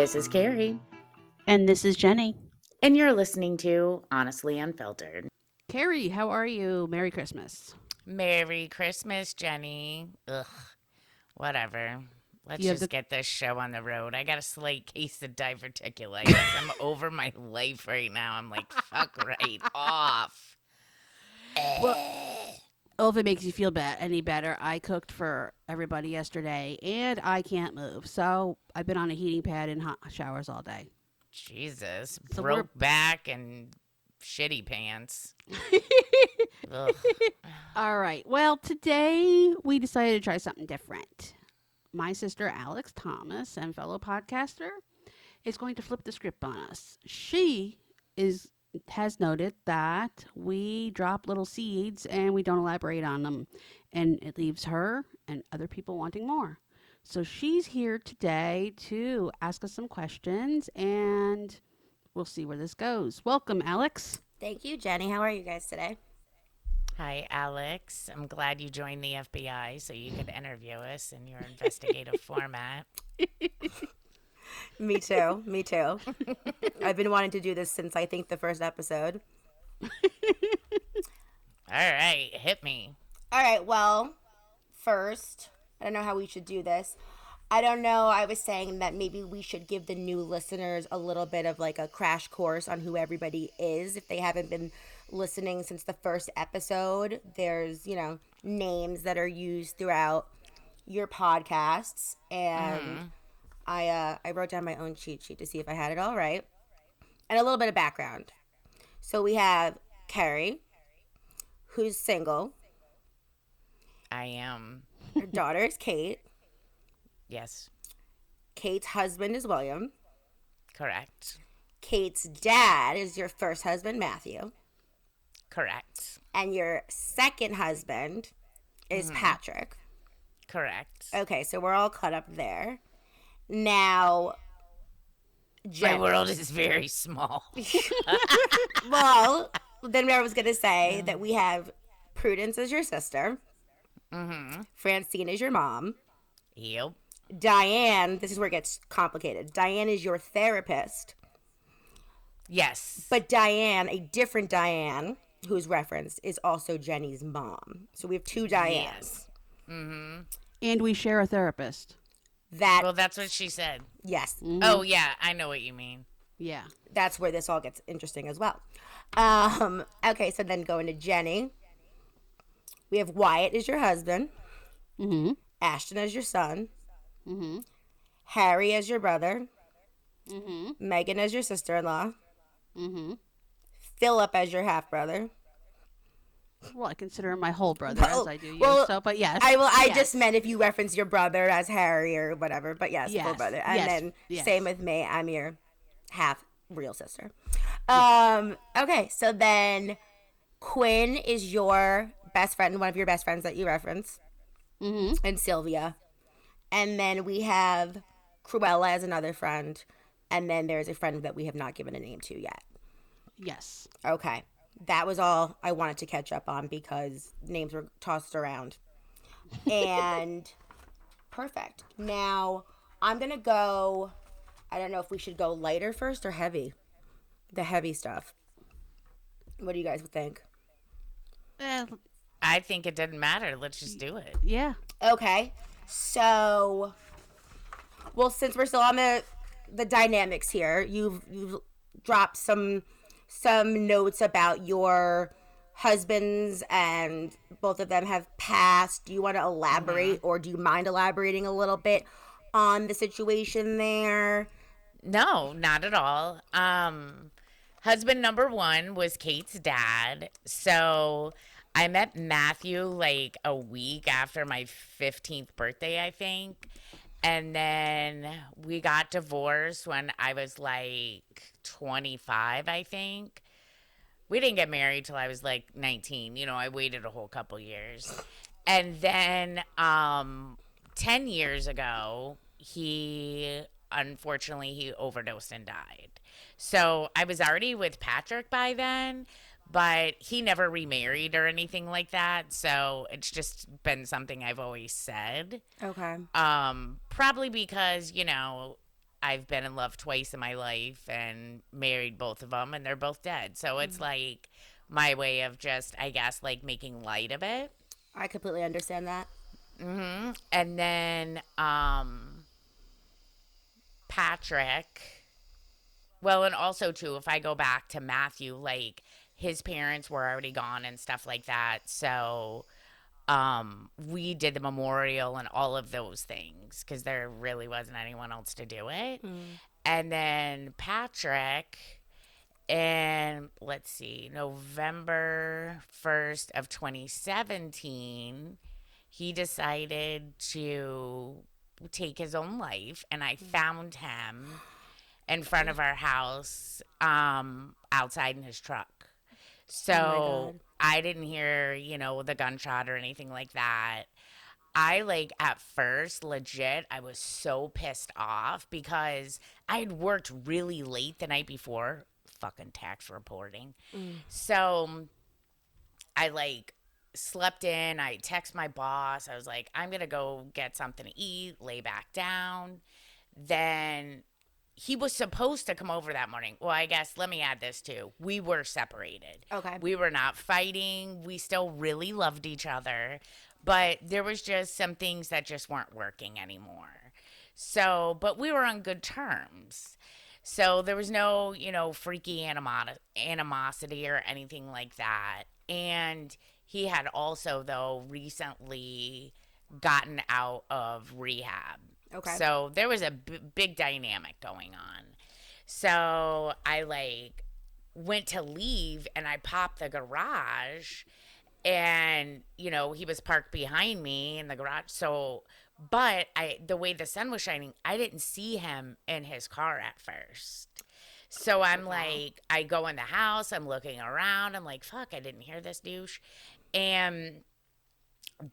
This is Carrie. And this is Jenny. And you're listening to Honestly Unfiltered. Carrie, how are you? Merry Christmas. Merry Christmas, Jenny. Ugh. Whatever. Let's just get this show on the road. I got a slight case of diverticulitis. I'm over my life right now. I'm like, fuck right off. Well, if it makes you feel any better, I cooked for everybody yesterday, and I can't move. So I've been on a heating pad in hot showers all day. Jesus. So broke back and shitty pants. All right. Well, today we decided to try something different. My sister, Alex Thomas, and fellow podcaster, is going to flip the script on us. She has noted that we drop little seeds and we don't elaborate on them, and it leaves her and other people wanting more. So she's here today to ask us some questions, and we'll see where this goes. Welcome, Alex. Thank you, Jenny. How are you guys today? Hi, Alex. I'm glad you joined the FBI so you could interview us in your investigative format. Me too. I've been wanting to do this since I think the first episode. All right, hit me. All right, well, first, I don't know how we should do this. I don't know. I was saying that maybe we should give the new listeners a little bit of like a crash course on who everybody is. If they haven't been listening since the first episode, there's, names that are used throughout your podcasts. And I wrote down my own cheat sheet to see if I had it all right. And a little bit of background. So we have Carrie, who's single. I am. Her daughter is Kate. Yes. Kate's husband is William. Correct. Kate's dad is your first husband, Matthew. Correct. And your second husband is Patrick. Correct. Okay, so we're all caught up there. Now, my world is very small. Well, then I was going to say that we have Prudence as your sister. Mm-hmm. Francine is your mom. Yep. Diane, this is where it gets complicated. Diane is your therapist. Yes. But Diane, a different Diane, who's referenced, is also Jenny's mom. So we have two Dianes. Yes. Mm-hmm. And we share a therapist. Well, that's what she said. Yes. Mm-hmm. Oh, yeah. I know what you mean. Yeah. That's where this all gets interesting as well. Okay, so then going to Jenny. We have Wyatt as your husband. Mm-hmm. Ashton as your son. Mm-hmm. Harry as your brother. Mm-hmm. Megan as your sister-in-law. Mm-hmm. Philip as your half-brother. Well, I consider him my whole brother, as I do you. Well, so, but yes. I just meant if you reference your brother as Harry or whatever. But yes. Whole brother. And then same with me. I'm your half-real sister. Okay, so then Quinn is your best friend, one of your best friends that you reference. Mm-hmm. And Sylvia. And then we have Cruella as another friend. And then there's a friend that we have not given a name to yet. Yes. Okay. That was all I wanted to catch up on because names were tossed around. And perfect. Now, I'm going to go, I don't know if we should go lighter first or heavy. The heavy stuff. What do you guys think? I think it doesn't matter. Let's just do it. Yeah. Okay. So, well, since we're still on the dynamics here, you've dropped some notes about your husbands, and both of them have passed. Do you want to elaborate, or do you mind elaborating a little bit on the situation there? No, not at all. Husband number one was Kate's dad. So I met Matthew like a week after my 15th birthday, I think. And then we got divorced when I was like 25, I think. We didn't get married till I was like 19. I waited a whole couple years. And then 10 years ago, he overdosed and died. So I was already with Patrick by then. But he never remarried or anything like that, so it's just been something I've always said. Okay. Probably because, I've been in love twice in my life and married both of them, and they're both dead. So it's like my way of just, I guess, like making light of it. I completely understand that. Mm-hmm. And then Patrick. Well, and also, too, if I go back to Matthew, like his parents were already gone and stuff like that. So we did the memorial and all of those things because there really wasn't anyone else to do it. Mm. And then Patrick in, let's see, November 1st of 2017, he decided to take his own life. And I found him in front of our house outside in his truck. So I didn't hear, you know, the gunshot or anything like that. I, like, at first, legit, I was so pissed off because I had worked really late the night before. Fucking tax reporting. So I, like, slept in. I text my boss. I was like, I'm going to go get something to eat, lay back down. Then he was supposed to come over that morning. Well, I guess, let me add this too. We were separated. Okay. We were not fighting. We still really loved each other. But there was just some things that just weren't working anymore. So, but we were on good terms. So there was no, you know, freaky animosity or anything like that. And he had also, though, recently gotten out of rehab. Okay. So there was a big dynamic going on. So I, like, went to leave, and I popped the garage, and, you know, he was parked behind me in the garage. So, but the way the sun was shining, I didn't see him in his car at first. So I'm like, I go in the house, I'm looking around, I'm like, fuck, I didn't hear this douche. And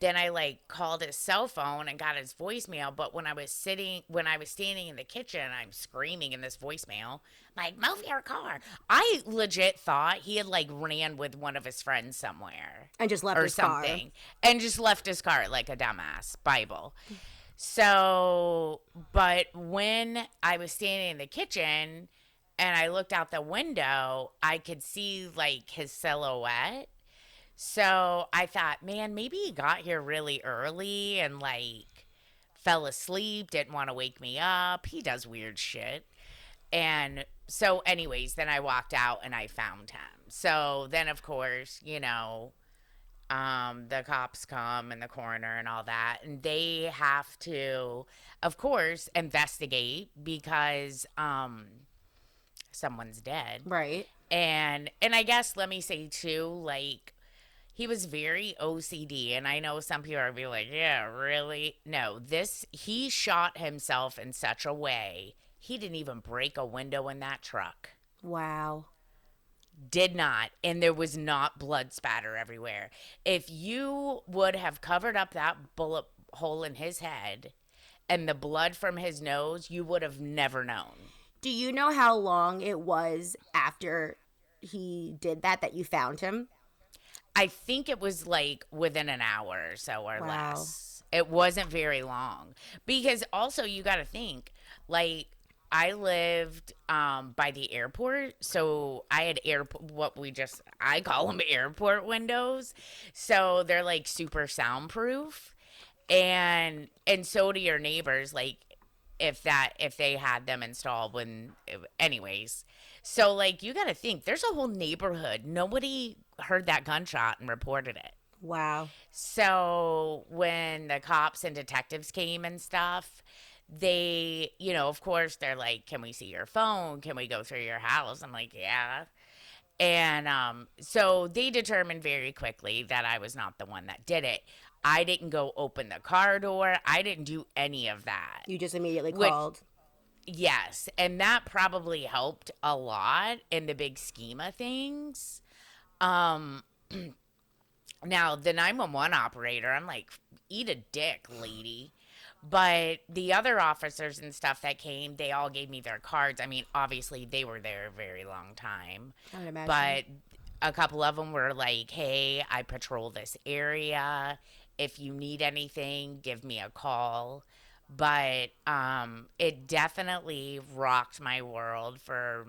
then I, like, called his cell phone and got his voicemail. But when I was standing in the kitchen, I'm screaming in this voicemail, like, move your car. I legit thought he had, like, ran with one of his friends somewhere. And just left his car. Or something. And just left his car like a dumbass Bible. So, but when I was standing in the kitchen and I looked out the window, I could see, like, his silhouette. So I thought, man, maybe he got here really early and, like, fell asleep, didn't want to wake me up. He does weird shit. And so anyways, then I walked out and I found him. So then, of course, you know, the cops come and the coroner and all that. And they have to, of course, investigate because someone's dead. Right. And I guess let me say, too, like, he was very OCD, and I know some people are be like, yeah, really? No, he shot himself in such a way, he didn't even break a window in that truck. Wow. Did not, and there was not blood spatter everywhere. If you would have covered up that bullet hole in his head and the blood from his nose, you would have never known. Do you know how long it was after he did that you found him? I think it was, like, within an hour or so or less. It wasn't very long. Because also you got to think, like, I lived by the airport. So I had I call them airport windows. So they're, like, super soundproof. And so do your neighbors, like, if they had them installed anyways. So, like, you got to think, there's a whole neighborhood. Nobody heard that gunshot and reported it. Wow. So when the cops and detectives came and stuff, they, you know, of course, they're like, can we see your phone? Can we go through your house? I'm like, yeah. And so they determined very quickly that I was not the one that did it. I didn't go open the car door. I didn't do any of that. You just immediately called. Yes, and that probably helped a lot in the big scheme of things. Now, the 911 operator, I'm like, eat a dick, lady. But the other officers and stuff that came, they all gave me their cards. I mean, obviously, they were there a very long time. I would imagine. But a couple of them were like, hey, I patrol this area. If you need anything, give me a call. But it definitely rocked my world for,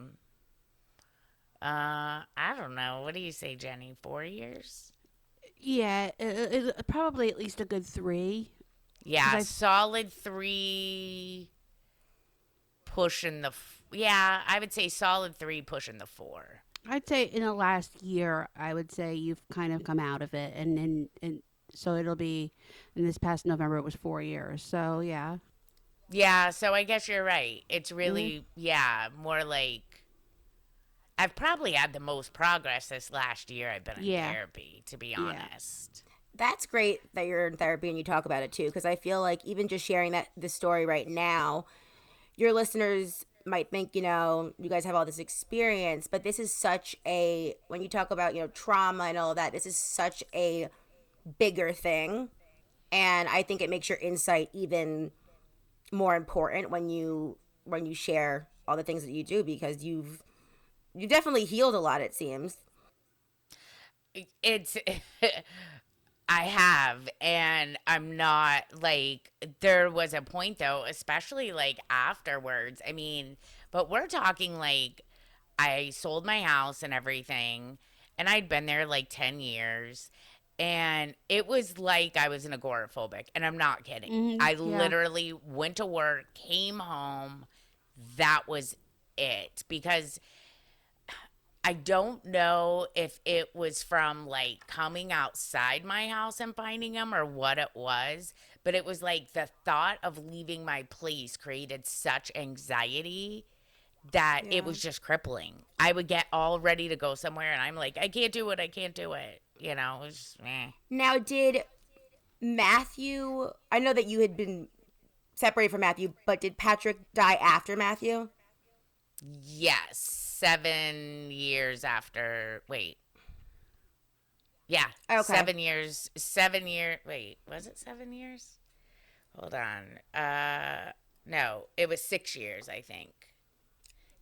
I don't know. What do you say, Jenny? 4 years? Yeah, probably at least a good 3. Yeah, solid 3 pushing the... yeah, I would say solid 3 pushing the 4. I'd say in the last year, I would say you've kind of come out of it. And so it'll be... in this past November, it was 4 years. So, yeah. Yeah, so I guess you're right. It's really, yeah, more like... I've probably had the most progress this last year I've been in therapy, to be honest. That's great that you're in therapy and you talk about it, too, because I feel like even just sharing this story right now, your listeners might think, you know, you guys have all this experience, but this is such a, when you talk about, you know, trauma and all that, this is such a bigger thing, and I think it makes your insight even more important when you share all the things that you do, because you definitely healed a lot, it seems. It's, I have, and I'm not, like, there was a point, though, especially, like, afterwards. I mean, but we're talking, like, I sold my house and everything, and I'd been there, like, 10 years, and it was like I was an agoraphobic, and I'm not kidding. I literally went to work, came home. That was it, because... I don't know if it was from, like, coming outside my house and finding them or what it was, but it was, like, the thought of leaving my place created such anxiety that it was just crippling. I would get all ready to go somewhere, and I'm like, I can't do it. You know, it was just, meh. Now, did Matthew – I know that you had been separated from Matthew, but did Patrick die after Matthew? Yes. 7 years after, wait. Yeah. Okay. 7 years. Wait, was it 7 years? Hold on. No, it was 6 years, I think.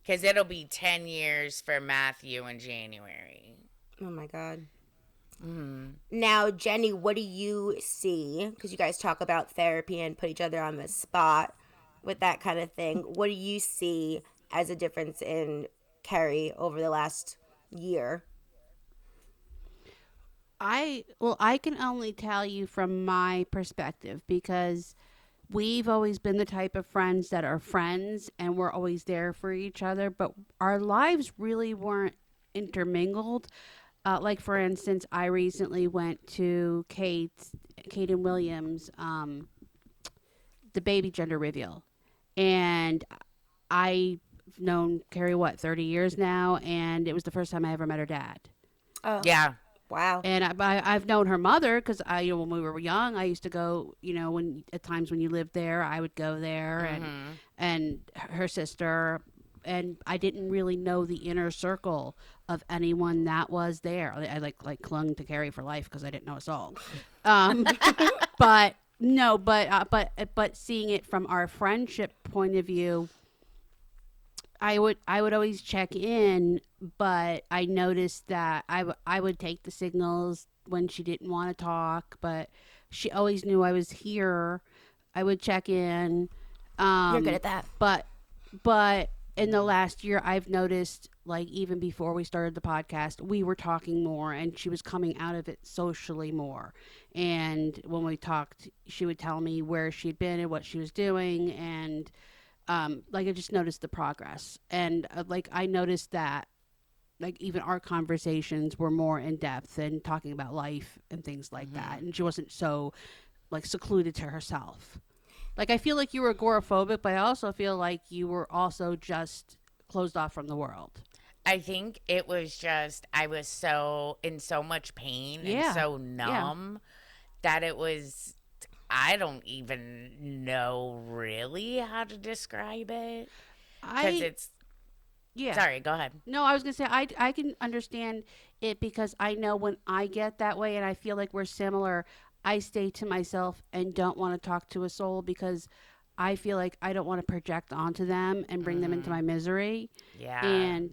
Because it'll be 10 years for Matthew in January. Oh, my God. Mm-hmm. Now, Jenny, what do you see? Because you guys talk about therapy and put each other on the spot with that kind of thing. What do you see as a difference in Carrie over the last year? I can only tell you from my perspective, because we've always been the type of friends that are friends and we're always there for each other, but our lives really weren't intermingled. Like, for instance, I recently went to Kate and William's the baby gender reveal, and I've known Carrie, 30 years now, and it was the first time I ever met her dad. Oh. Yeah. Wow. And I've known her mother, because when we were young, I used to go, when at times when you lived there, I would go there, and her sister, and I didn't really know the inner circle of anyone that was there. I like clung to Carrie for life because I didn't know us all. But seeing it from our friendship point of view, I would always check in, but I noticed that I would take the signals when she didn't want to talk, but she always knew I was here. I would check in. You're good at that. But in the last year, I've noticed, like, even before we started the podcast, we were talking more, and she was coming out of it socially more. And when we talked, she would tell me where she'd been and what she was doing, and... I just noticed the progress, and I noticed that, even our conversations were more in depth and talking about life and things like that, and she wasn't so, secluded to herself. I feel like you were agoraphobic, but I also feel like you were also just closed off from the world. I think it was just I was so in so much pain and so numb that it was. I don't even know really how to describe it. Sorry, go ahead. No, I was going to say, I can understand it, because I know when I get that way and I feel like we're similar, I stay to myself and don't want to talk to a soul, because I feel like I don't want to project onto them and bring them into my misery. Yeah. And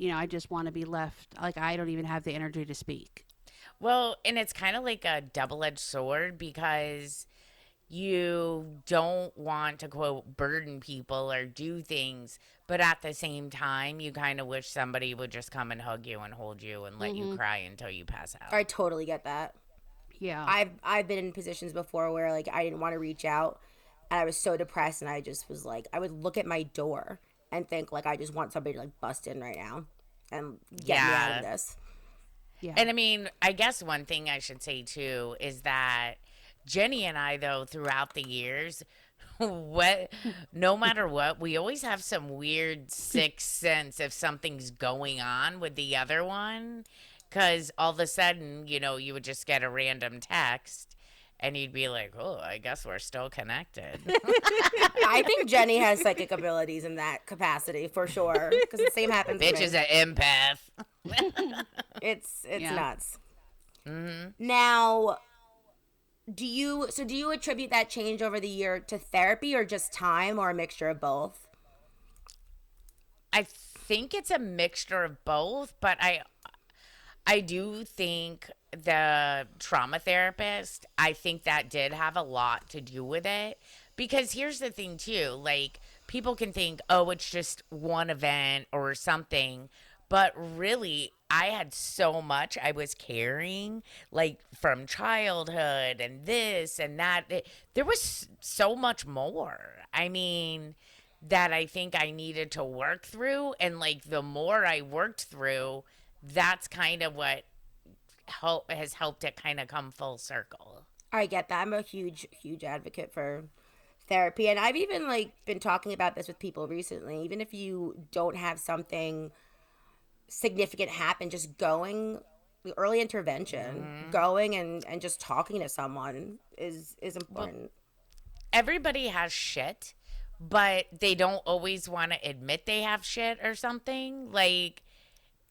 I just want to be left, I don't even have the energy to speak. Well, and it's kind of like a double-edged sword, because you don't want to, quote, burden people or do things, but at the same time, you kind of wish somebody would just come and hug you and hold you and let you cry until you pass out. I totally get that. Yeah. I've been in positions before where, like, I didn't want to reach out, and I was so depressed, and I just was like, I would look at my door and think, like, I just want somebody to, like, bust in right now and get me out of this. Yeah. And, I mean, I guess one thing I should say, too, is that Jenny and I, though, throughout the years, no matter what, we always have some weird sixth sense if something's going on with the other one. Because all of a sudden, you know, you would just get a random text and you'd be like, oh, I guess we're still connected. I think Jenny has psychic abilities in that capacity for sure. Because the same happens to me. Bitch is an empath. It's nuts. Mm-hmm. Now... Do you attribute that change over the year to therapy or just time or a mixture of both? I think it's a mixture of both, but I do think the trauma therapist, I think that did have a lot to do with it. Because here's the thing too, like people can think, oh, it's just one event or something, but really I had so much I was carrying, like, from childhood and this and that. There was so much more, I mean, that I think I needed to work through. And, like, the more I worked through, that's kind of what has helped it kind of come full circle. I get that. I'm a huge, huge advocate for therapy. And I've even, like, been talking about this with people recently. Even if you don't have something significant happen, just going early intervention, going and just talking to someone is important. Well, everybody has shit, but they don't always want to admit they have shit or something. Like,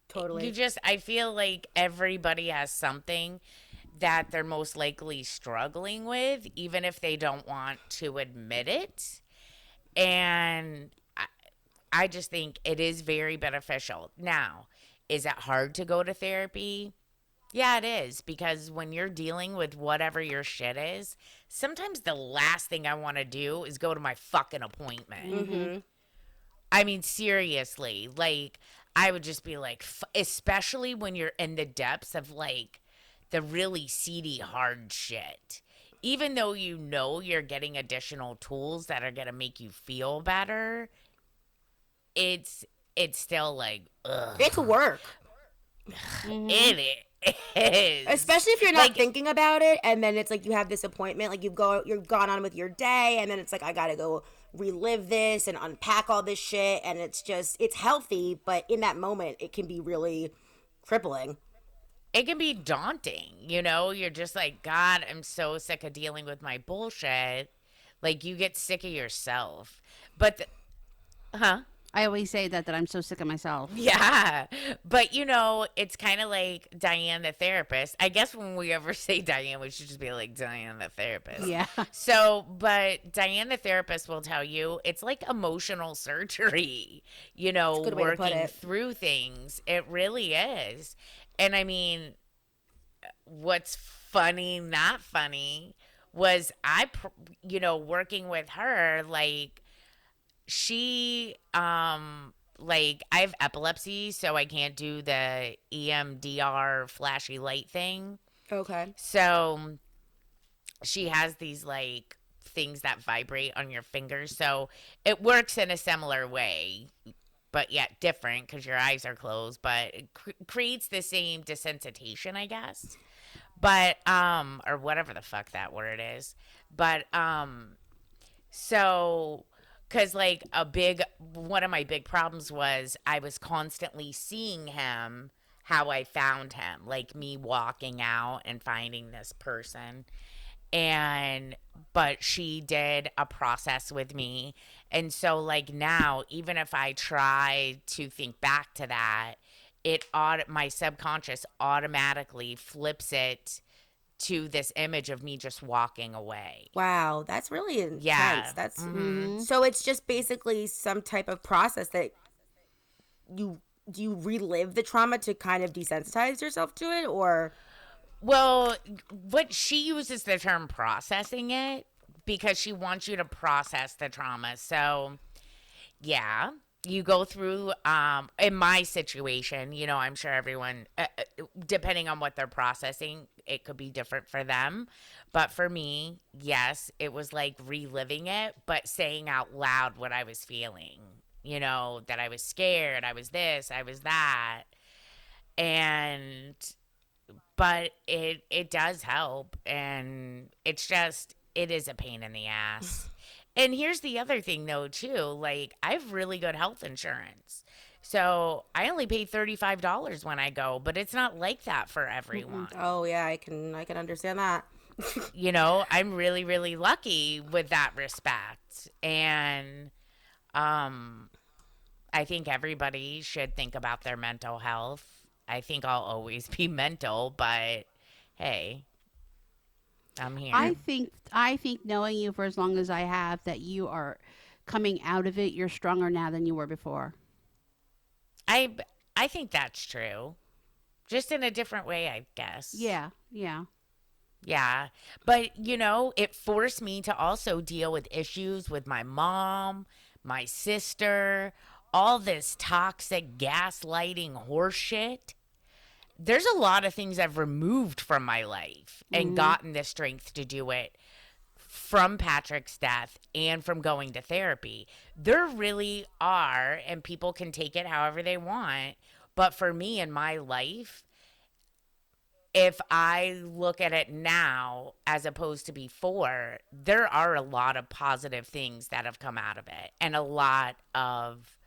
totally. I feel like everybody has something that they're most likely struggling with, even if they don't want to admit it. And I just think it is very beneficial. Now, is it hard to go to therapy? Yeah, it is, because when you're dealing with whatever your shit is, sometimes the last thing I want to do is go to my fucking appointment. Mm-hmm. I mean, seriously, like, I would just be like, especially when you're in the depths of, like, the really seedy hard shit. Even though you know you're getting additional tools that are going to make you feel better, it's still like, ugh. It could work. It is. Especially if you're not, like, thinking about it, and then it's like you have this appointment, like you're gone on with your day, and then it's like, I gotta go relive this and unpack all this shit, and it's healthy, but in that moment it can be really crippling. It can be daunting, you know? You're just like, God, I'm so sick of dealing with my bullshit. Like, you get sick of yourself. But I always say that I'm so sick of myself. Yeah. But, you know, it's kind of like Diane the therapist. I guess when we ever say Diane, we should just be like Diane the therapist. Yeah. So, but Diane the therapist will tell you it's like emotional surgery, you know, working through things. It really is. And I mean, what's funny, not funny, was working with her, like, she, like, I have epilepsy, so I can't do the EMDR flashy light thing. Okay. So she has these, like, things that vibrate on your fingers. So it works in a similar way, but yet different, because your eyes are closed, but it creates the same desensitization, I guess. But, or whatever the fuck that word is. But, so... Because, like, one of my big problems was I was constantly seeing him, how I found him. Like, me walking out and finding this person. But she did a process with me. And so, like, now, even if I try to think back to that, my subconscious automatically flips it to this image of me just walking away. Wow, that's really intense. Yeah. That's So it's just basically some type of process that you relive the trauma to kind of desensitize yourself to it, or? Well, what she uses the term processing it, because she wants you to process the trauma. So, yeah, you go through, in my situation, you know, I'm sure everyone, depending on what they're processing, it could be different for them. But for me, yes, it was like reliving it, but saying out loud what I was feeling, you know, that I was scared, I was this, I was that. And, but it does help. And it's just, it is a pain in the ass. And here's the other thing though, too, like I have really good health insurance. So I only pay $35 when I go, but it's not like that for everyone. Oh yeah. I can understand that. You know, I'm really, really lucky with that respect. And, I think everybody should think about their mental health. I think I'll always be mental, but hey, I'm here. I think knowing you for as long as I have, that you are coming out of it, you're stronger now than you were before. I think that's true. Just in a different way, I guess. Yeah. But, you know, it forced me to also deal with issues with my mom, my sister, all this toxic gaslighting horseshit. There's a lot of things I've removed from my life and gotten the strength to do it from Patrick's death and from going to therapy. There really are, and people can take it however they want. But for me in my life, if I look at it now as opposed to before, there are a lot of positive things that have come out of it and a lot of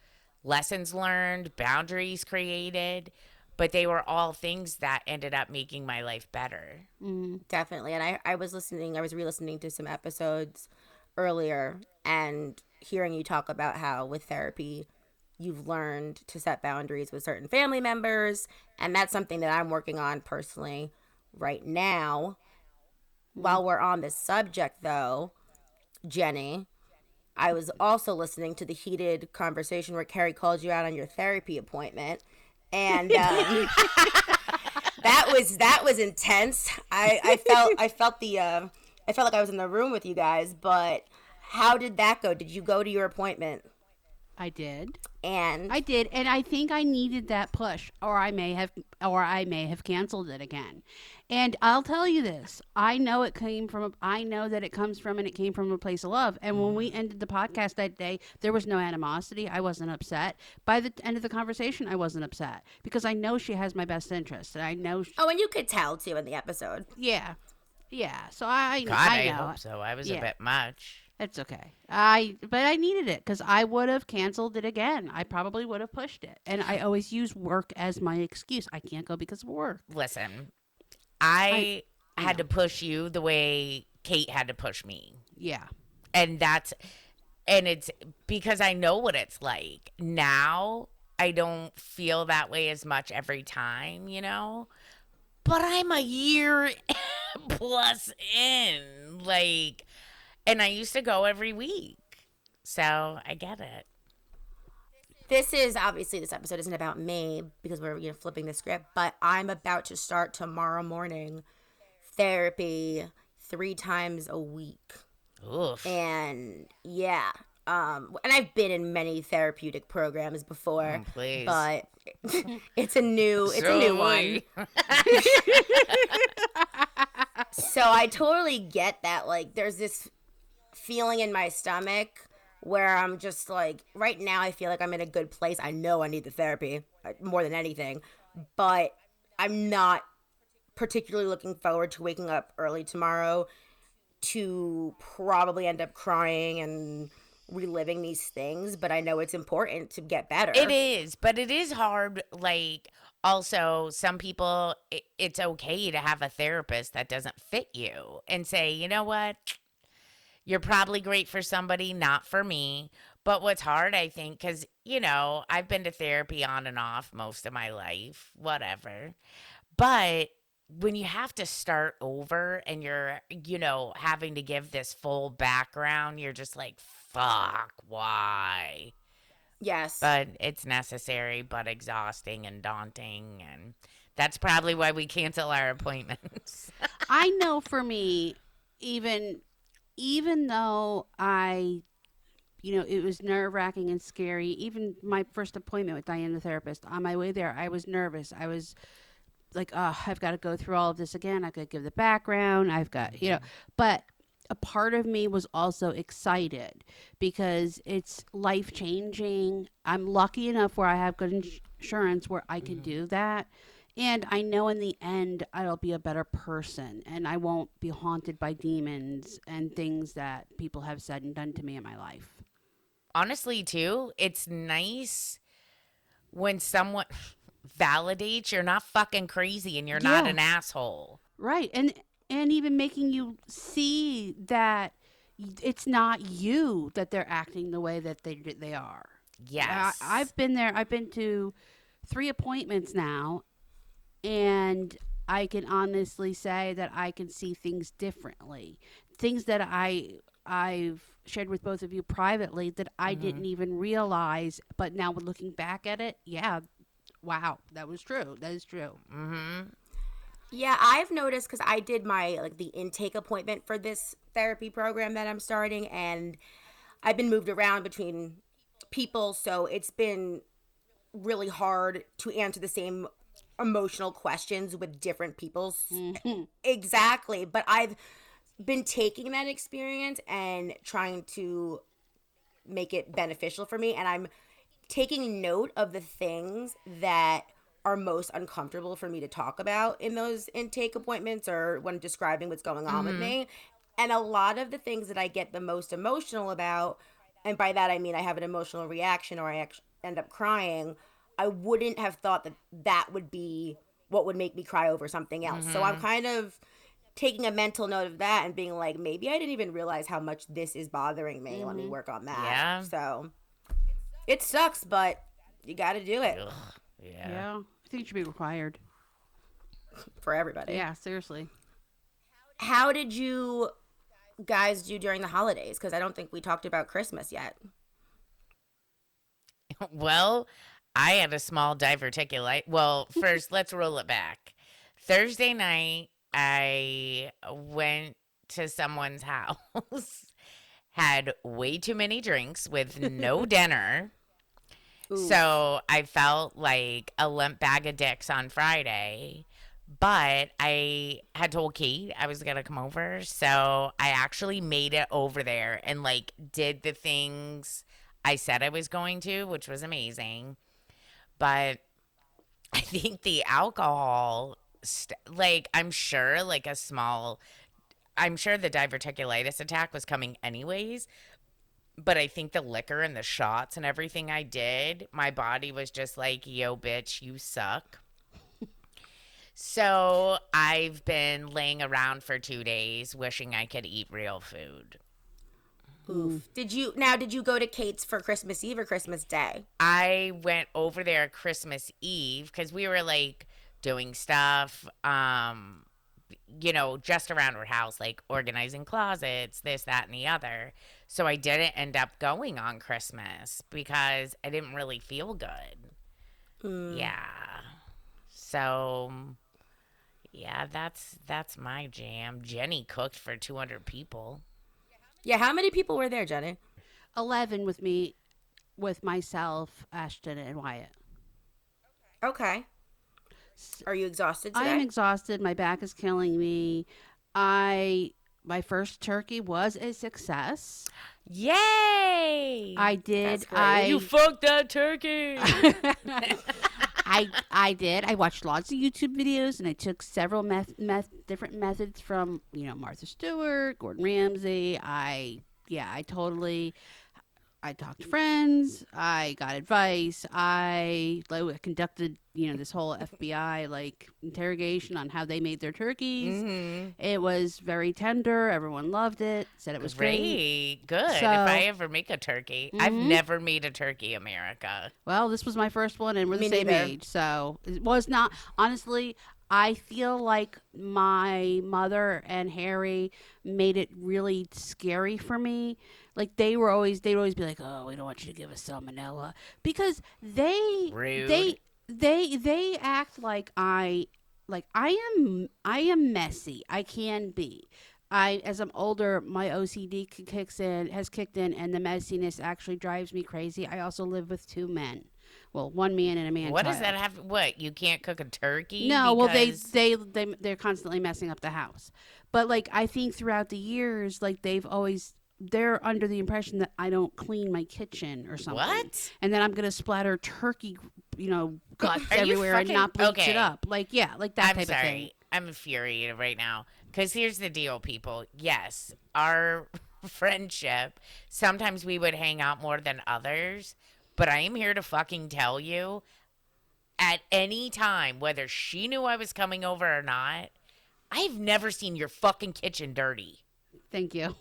lessons learned, boundaries created, but they were all things that ended up making my life better. Definitely. And I was re-listening to some episodes earlier and hearing you talk about how with therapy, you've learned to set boundaries with certain family members. And that's something that I'm working on personally right now. While we're on this subject though, Jenny, I was also listening to the heated conversation where Carrie called you out on your therapy appointment. And that was intense. I felt like I was in the room with you guys, but how did that go? Did you go to your appointment? I did. And I think I needed that push, or I may have canceled it again. And I'll tell you this, I know that it came from a place of love. And when we ended the podcast that day, there was no animosity. I wasn't upset. By the end of the conversation, I wasn't upset because I know she has my best interest. And I know. Oh, and you could tell too in the episode. Yeah. So I know. I hope so. I was a bit much. It's okay. But I needed it because I would have canceled it again. I probably would have pushed it. And I always use work as my excuse. I can't go because of work. Listen, I had to push you the way Kate had to push me. Yeah. And it's because I know what it's like. Now I don't feel that way as much every time, you know? But I'm a year plus in, like... And I used to go every week. So I get it. This episode isn't about me because we're flipping the script, but I'm about to start tomorrow morning therapy 3 times a week. Oof. And yeah. And I've been in many therapeutic programs before, but it's a new one. So I totally get that. Like there's this feeling in my stomach where I'm just like, right now I feel like I'm in a good place. I know I need the therapy more than anything, but I'm not particularly looking forward to waking up early tomorrow to probably end up crying and reliving these things. But I know it's important to get better. It is, but it is hard. Like also some people, it's okay to have a therapist that doesn't fit you and say, you know what? You're probably great for somebody, not for me. But what's hard, I think, because, you know, I've been to therapy on and off most of my life, whatever. But when you have to start over and you're, you know, having to give this full background, you're just like, fuck, why? Yes. But it's necessary, but exhausting and daunting. And that's probably why we cancel our appointments. I know for me, even... even though I, you know, it was nerve-wracking and scary, even my first appointment with Diane, the therapist, on my way there, I was nervous. I was like, oh, I've got to go through all of this again. I could give the background. I've got, you know, but a part of me was also excited because it's life-changing. I'm lucky enough where I have good insurance where I can do that. And I know in the end, I'll be a better person and I won't be haunted by demons and things that people have said and done to me in my life. Honestly, too, it's nice when someone validates you're not fucking crazy and you're not an asshole. Right. And even making you see that it's not you that they're acting the way that they are. Yes. I've been there. I've been to 3 appointments now. And I can honestly say that I can see things differently. Things that I've shared with both of you privately that I didn't even realize. But now looking back at it, wow, that was true. That is true. Mm-hmm. Yeah, I've noticed because I did my the intake appointment for this therapy program that I'm starting. And I've been moved around between people. So it's been really hard to answer the same emotional questions with different people. Mm-hmm. Exactly. But I've been taking that experience and trying to make it beneficial for me. And I'm taking note of the things that are most uncomfortable for me to talk about in those intake appointments or when describing what's going on with me. And a lot of the things that I get the most emotional about, and by that I mean I have an emotional reaction or I end up crying, I wouldn't have thought that that would be what would make me cry over something else. Mm-hmm. So I'm kind of taking a mental note of that and being like, maybe I didn't even realize how much this is bothering me. Mm-hmm. Let me work on that. Yeah. So it sucks, but you got to do it. Ugh, yeah. I think it should be required. For everybody. Yeah, seriously. How did you guys do during the holidays? Because I don't think we talked about Christmas yet. Well, I had a small diverticulite. Well, first, let's roll it back. Thursday night, I went to someone's house, had way too many drinks with no dinner. Ooh. So I felt like a limp bag of dicks on Friday. But I had told Kate I was going to come over. So I actually made it over there and did the things I said I was going to, which was amazing. But I think the alcohol, I'm sure the diverticulitis attack was coming anyways. But I think the liquor and the shots and everything I did, my body was just like, yo, bitch, you suck. So I've been laying around for 2 days wishing I could eat real food. Oof. Did you go to Kate's for Christmas Eve or Christmas Day? I went over there Christmas Eve because we were doing stuff, just around her house, organizing closets, this, that, and the other. So I didn't end up going on Christmas because I didn't really feel good. Mm. Yeah. So, yeah, that's my jam. Jenny cooked for 200 people. Yeah, how many people were there, Jenny? 11 with me, with myself, Ashton, and Wyatt. Okay. Are you exhausted today? I am exhausted. My back is killing me. My first turkey was a success. Yay! I did. You fucked that turkey! I did. I watched lots of YouTube videos, and I took several different methods from, Martha Stewart, Gordon Ramsay. I talked to friends. I got advice. I conducted, this whole FBI, interrogation on how they made their turkeys. Mm-hmm. It was very tender. Everyone loved it. Said it was great. Good. So, if I ever make a turkey. Mm-hmm. I've never made a turkey, America. Well, this was my first one, and we're the same age. So it was not. Honestly, I feel like my mother and Harry made it really scary for me. They would always be like, "Oh, we don't want you to give us salmonella," because they act like I am messy. I can be. As I'm older, my OCD has kicked in, and the messiness actually drives me crazy. I also live with two men. Well, one man and a man. What child. Does that have? What, you can't cook a turkey? No, because... well, they're constantly messing up the house. But like, I think throughout the years, like they're under the impression that I don't clean my kitchen or something. What? And then I'm gonna splatter turkey, guts everywhere and not bleach it up. Like, yeah, like that type of thing. I'm infuriated right now. Because here's the deal, people. Yes, our friendship, sometimes we would hang out more than others. But I am here to fucking tell you, at any time, whether she knew I was coming over or not, I've never seen your fucking kitchen dirty. Thank you.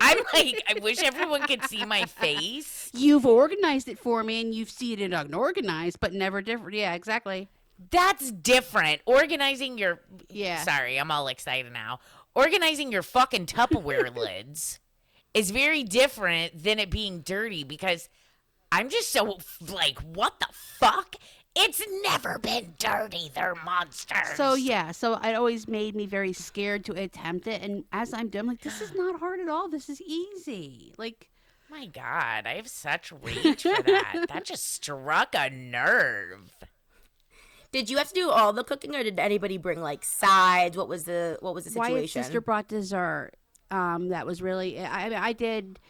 I'm like, I wish everyone could see my face. You've organized it for me, and you've seen it unorganized, but never different. Yeah, exactly. That's different. Organizing your... Yeah. Sorry, I'm all excited now. Organizing your fucking Tupperware lids is very different than it being dirty, because I'm just so, like, what the fuck? It's never been dirty. They're monsters. So, yeah. So, it always made me very scared to attempt it. And as I'm done, I'm like, this is not hard at all. This is easy. Like... My God. I have such rage for that. That just struck a nerve. Did you have to do all the cooking, or did anybody bring like sides? What was the situation? Wyatt's sister brought dessert. That was really. I did,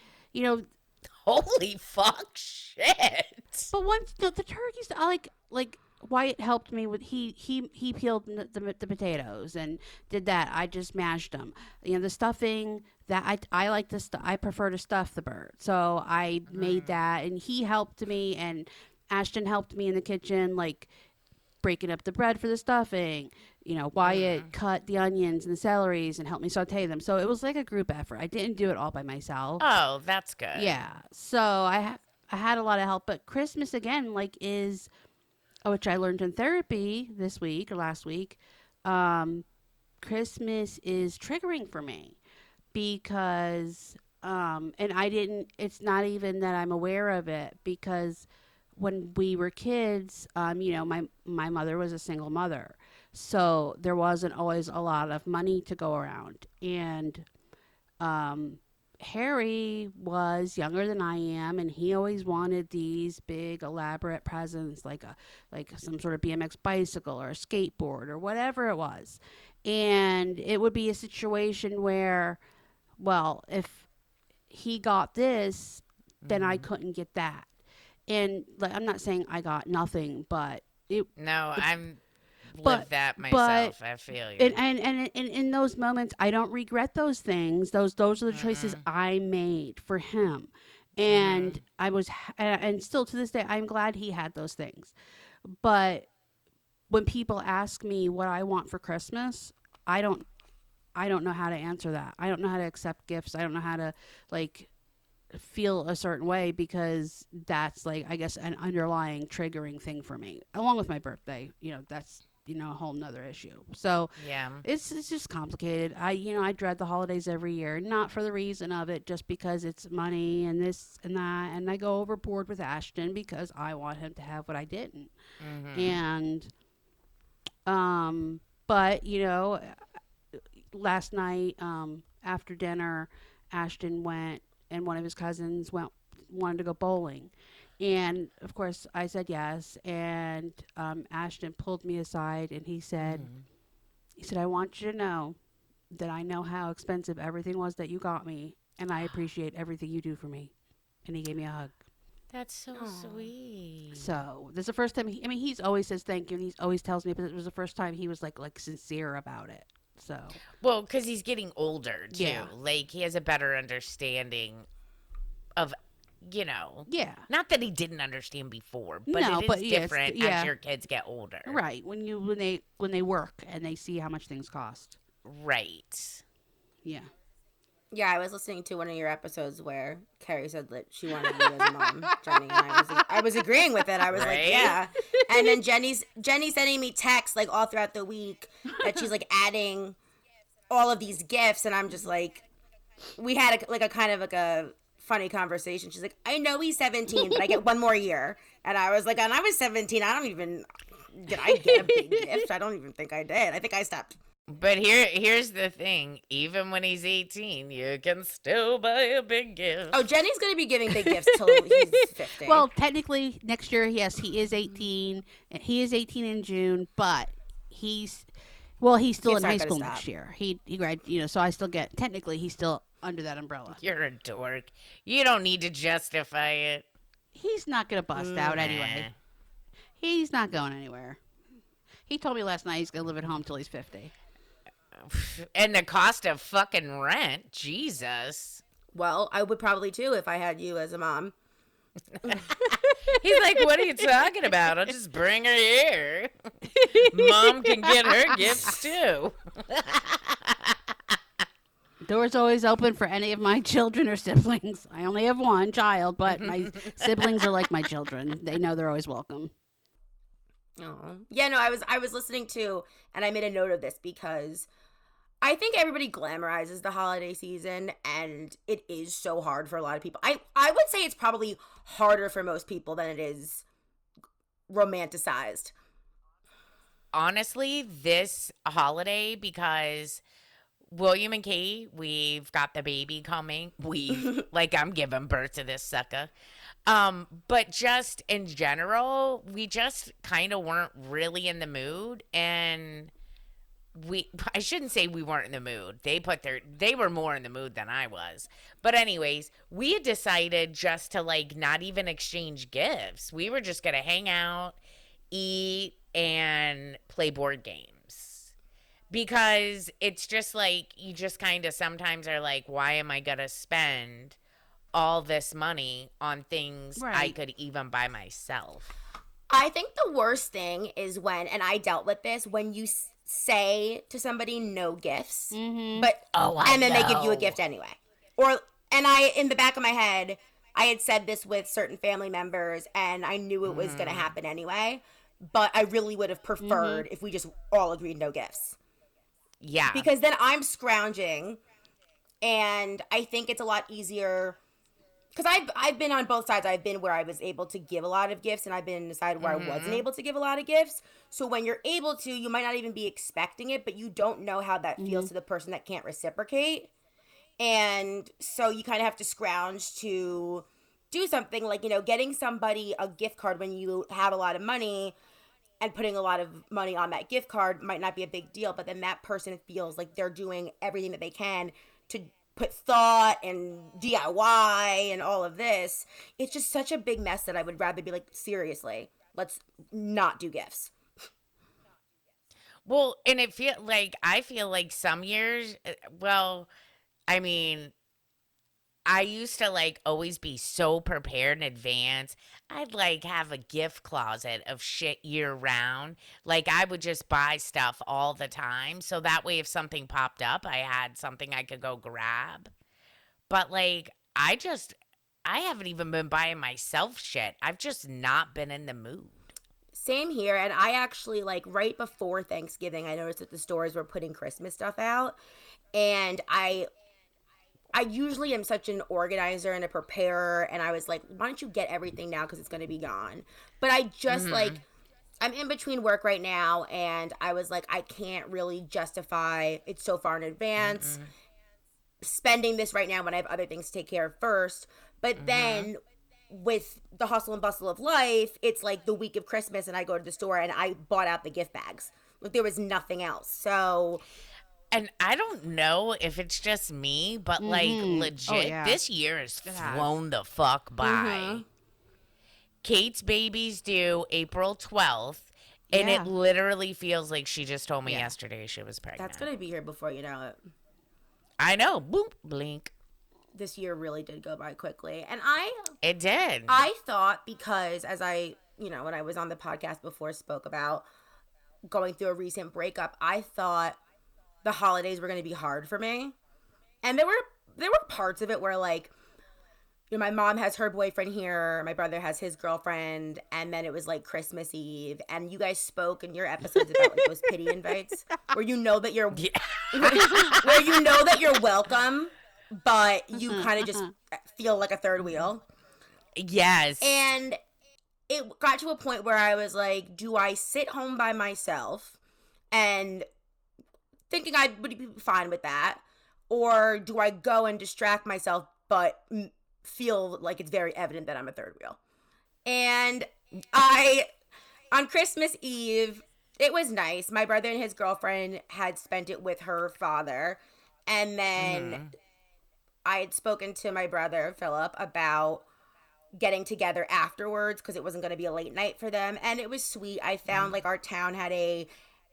Holy fuck shit! But once the turkeys, I like Wyatt helped me with. He peeled the potatoes and did that. I just mashed them. The stuffing that I like to I prefer to stuff the bird, so I made that, and he helped me, and Ashton helped me in the kitchen, like. Breaking up the bread for the stuffing, Wyatt cut the onions and the celeries and helped me saute them. So it was like a group effort. I didn't do it all by myself. Oh, that's good. Yeah. So I had a lot of help. But Christmas, again, like is, which I learned in therapy this week or last week, Christmas is triggering for me because, and I didn't, it's not even that I'm aware of it because when we were kids, my mother was a single mother. So there wasn't always a lot of money to go around. And Harry was younger than I am, and he always wanted these big elaborate presents, like some sort of BMX bicycle or a skateboard or whatever it was. And it would be a situation where, well, if he got this, then I couldn't get that. And like, I'm not saying I got nothing, but it. No, I'm with that myself. I feel you. And in those moments, I don't regret those things. Those are the choices I made for him, and I was, and still to this day, I'm glad he had those things. But when people ask me what I want for Christmas, I don't know how to answer that. I don't know how to accept gifts. I don't know how to feel a certain way, because that's like, I guess, an underlying triggering thing for me, along with my birthday. That's a whole nother issue. So yeah, it's just complicated. I dread the holidays every year, not for the reason of it, just because it's money and this and that, and I go overboard with Ashton because I want him to have what I didn't. And but last night, after dinner, Ashton went. And one of his cousins wanted to go bowling. And, of course, I said yes. And Ashton pulled me aside, and he said, I want you to know that I know how expensive everything was that you got me, and I appreciate everything you do for me. And he gave me a hug. That's so sweet. So this is the first time. He's always says thank you, and he always tells me, but it was the first time he was, like sincere about it. So well, because he's getting older too. Yeah. Like he has a better understanding of, Yeah. Not that he didn't understand before, but it is different as your kids get older. Right. When they work and they see how much things cost. Right. Yeah. Yeah, I was listening to one of your episodes where Carrie said that she wanted to be his mom, Jenny, and I was agreeing with it. I was like, yeah. And then Jenny's sending me texts like all throughout the week that she's like adding all of these gifts, and I'm just like, we had a kind of funny conversation. She's like, I know he's 17, but I get one more year, and I was like, and I was 17. Did I get a big gift? I don't even think I did. I think I stopped But here's the thing. Even when he's 18, you can still buy a big gift. Oh, Jenny's going to be giving big gifts till he's 50. Well, technically, next year, yes, he is 18. He is 18 in June, but he's still in high school next year. He graduated, so I still get, technically, he's still under that umbrella. You're a dork. You don't need to justify it. He's not going to bust out anyway. He's not going anywhere. He told me last night he's going to live at home till he's 50. And the cost of fucking rent, Jesus. Well, I would probably too if I had you as a mom. He's like, what are you talking about? I'll just bring her here. Mom can get her gifts too. Door's always open for any of my children or siblings. I only have one child, but my siblings are like my children. They know they're always welcome. Oh. Yeah, no, I was listening to, and I made a note of this because I think everybody glamorizes the holiday season, and it is so hard for a lot of people. I would say it's probably harder for most people than it is romanticized. Honestly, this holiday, because William and Kate, we've got the baby coming. I'm giving birth to this sucker. But just in general, we just kind of weren't really in the mood, and I shouldn't say we weren't in the mood. They were more in the mood than I was. But anyways, we had decided just to not even exchange gifts. We were just going to hang out, eat, and play board games, because it's just you just kind of sometimes are like, why am I going to spend all this money on things I could even buy myself? I think the worst thing is when, and I dealt with this, when you say to somebody no gifts, but then they give you a gift anyway. In the back of my head, I had said this with certain family members, and I knew it was going to happen anyway. But I really would have preferred if we just all agreed no gifts. Yeah, because then I'm scrounging, and I think it's a lot easier. Because I've been on both sides. I've been where I was able to give a lot of gifts, and I've been on the side where I wasn't able to give a lot of gifts. So when you're able to, you might not even be expecting it, but you don't know how that feels to the person that can't reciprocate. And so you kind of have to scrounge to do something getting somebody a gift card when you have a lot of money and putting a lot of money on that gift card might not be a big deal, but then that person feels like they're doing everything that they can to put thought and DIY and all of this. It's just such a big mess that I would rather be seriously, let's not do gifts. Well, and I feel like some years, I used to always be so prepared in advance. I'd have a gift closet of shit year round. I would just buy stuff all the time. So that way if something popped up, I had something I could go grab. But I haven't even been buying myself shit. I've just not been in the mood. Same here. And I actually right before Thanksgiving, I noticed that the stores were putting Christmas stuff out. And I usually am such an organizer and a preparer, and I was like, why don't you get everything now because it's going to be gone. But I just I'm in between work right now, and I was like, I can't really justify it so far in advance, spending this right now when I have other things to take care of first. But then with the hustle and bustle of life, it's the week of Christmas, and I go to the store, and I bought out the gift bags. There was nothing else. So... And I don't know if it's just me, but legit, this year has flown the fuck by. Kate's baby's due April 12th, and it literally feels like she just told me yesterday she was pregnant. That's going to be here before you know it. I know. Boom. Blink. This year really did go by quickly. And It did. I thought because as I, when I was on the podcast before, spoke about going through a recent breakup, I thought the holidays were going to be hard for me. And there were parts of it where my mom has her boyfriend here, my brother has his girlfriend, and then it was Christmas Eve, and you guys spoke in your episodes about those pity invites where you know that you're welcome, but you kind of just feel like a third wheel. Yes. And it got to a point where I was like, do I sit home by myself and thinking I would be fine with that? Or do I go and distract myself but feel like it's very evident that I'm a third wheel? And I, on Christmas Eve, it was nice. My brother and his girlfriend had spent it with her father. And then I had spoken to my brother, Philip, about getting together afterwards because it wasn't going to be a late night for them. And it was sweet. I found like our town had a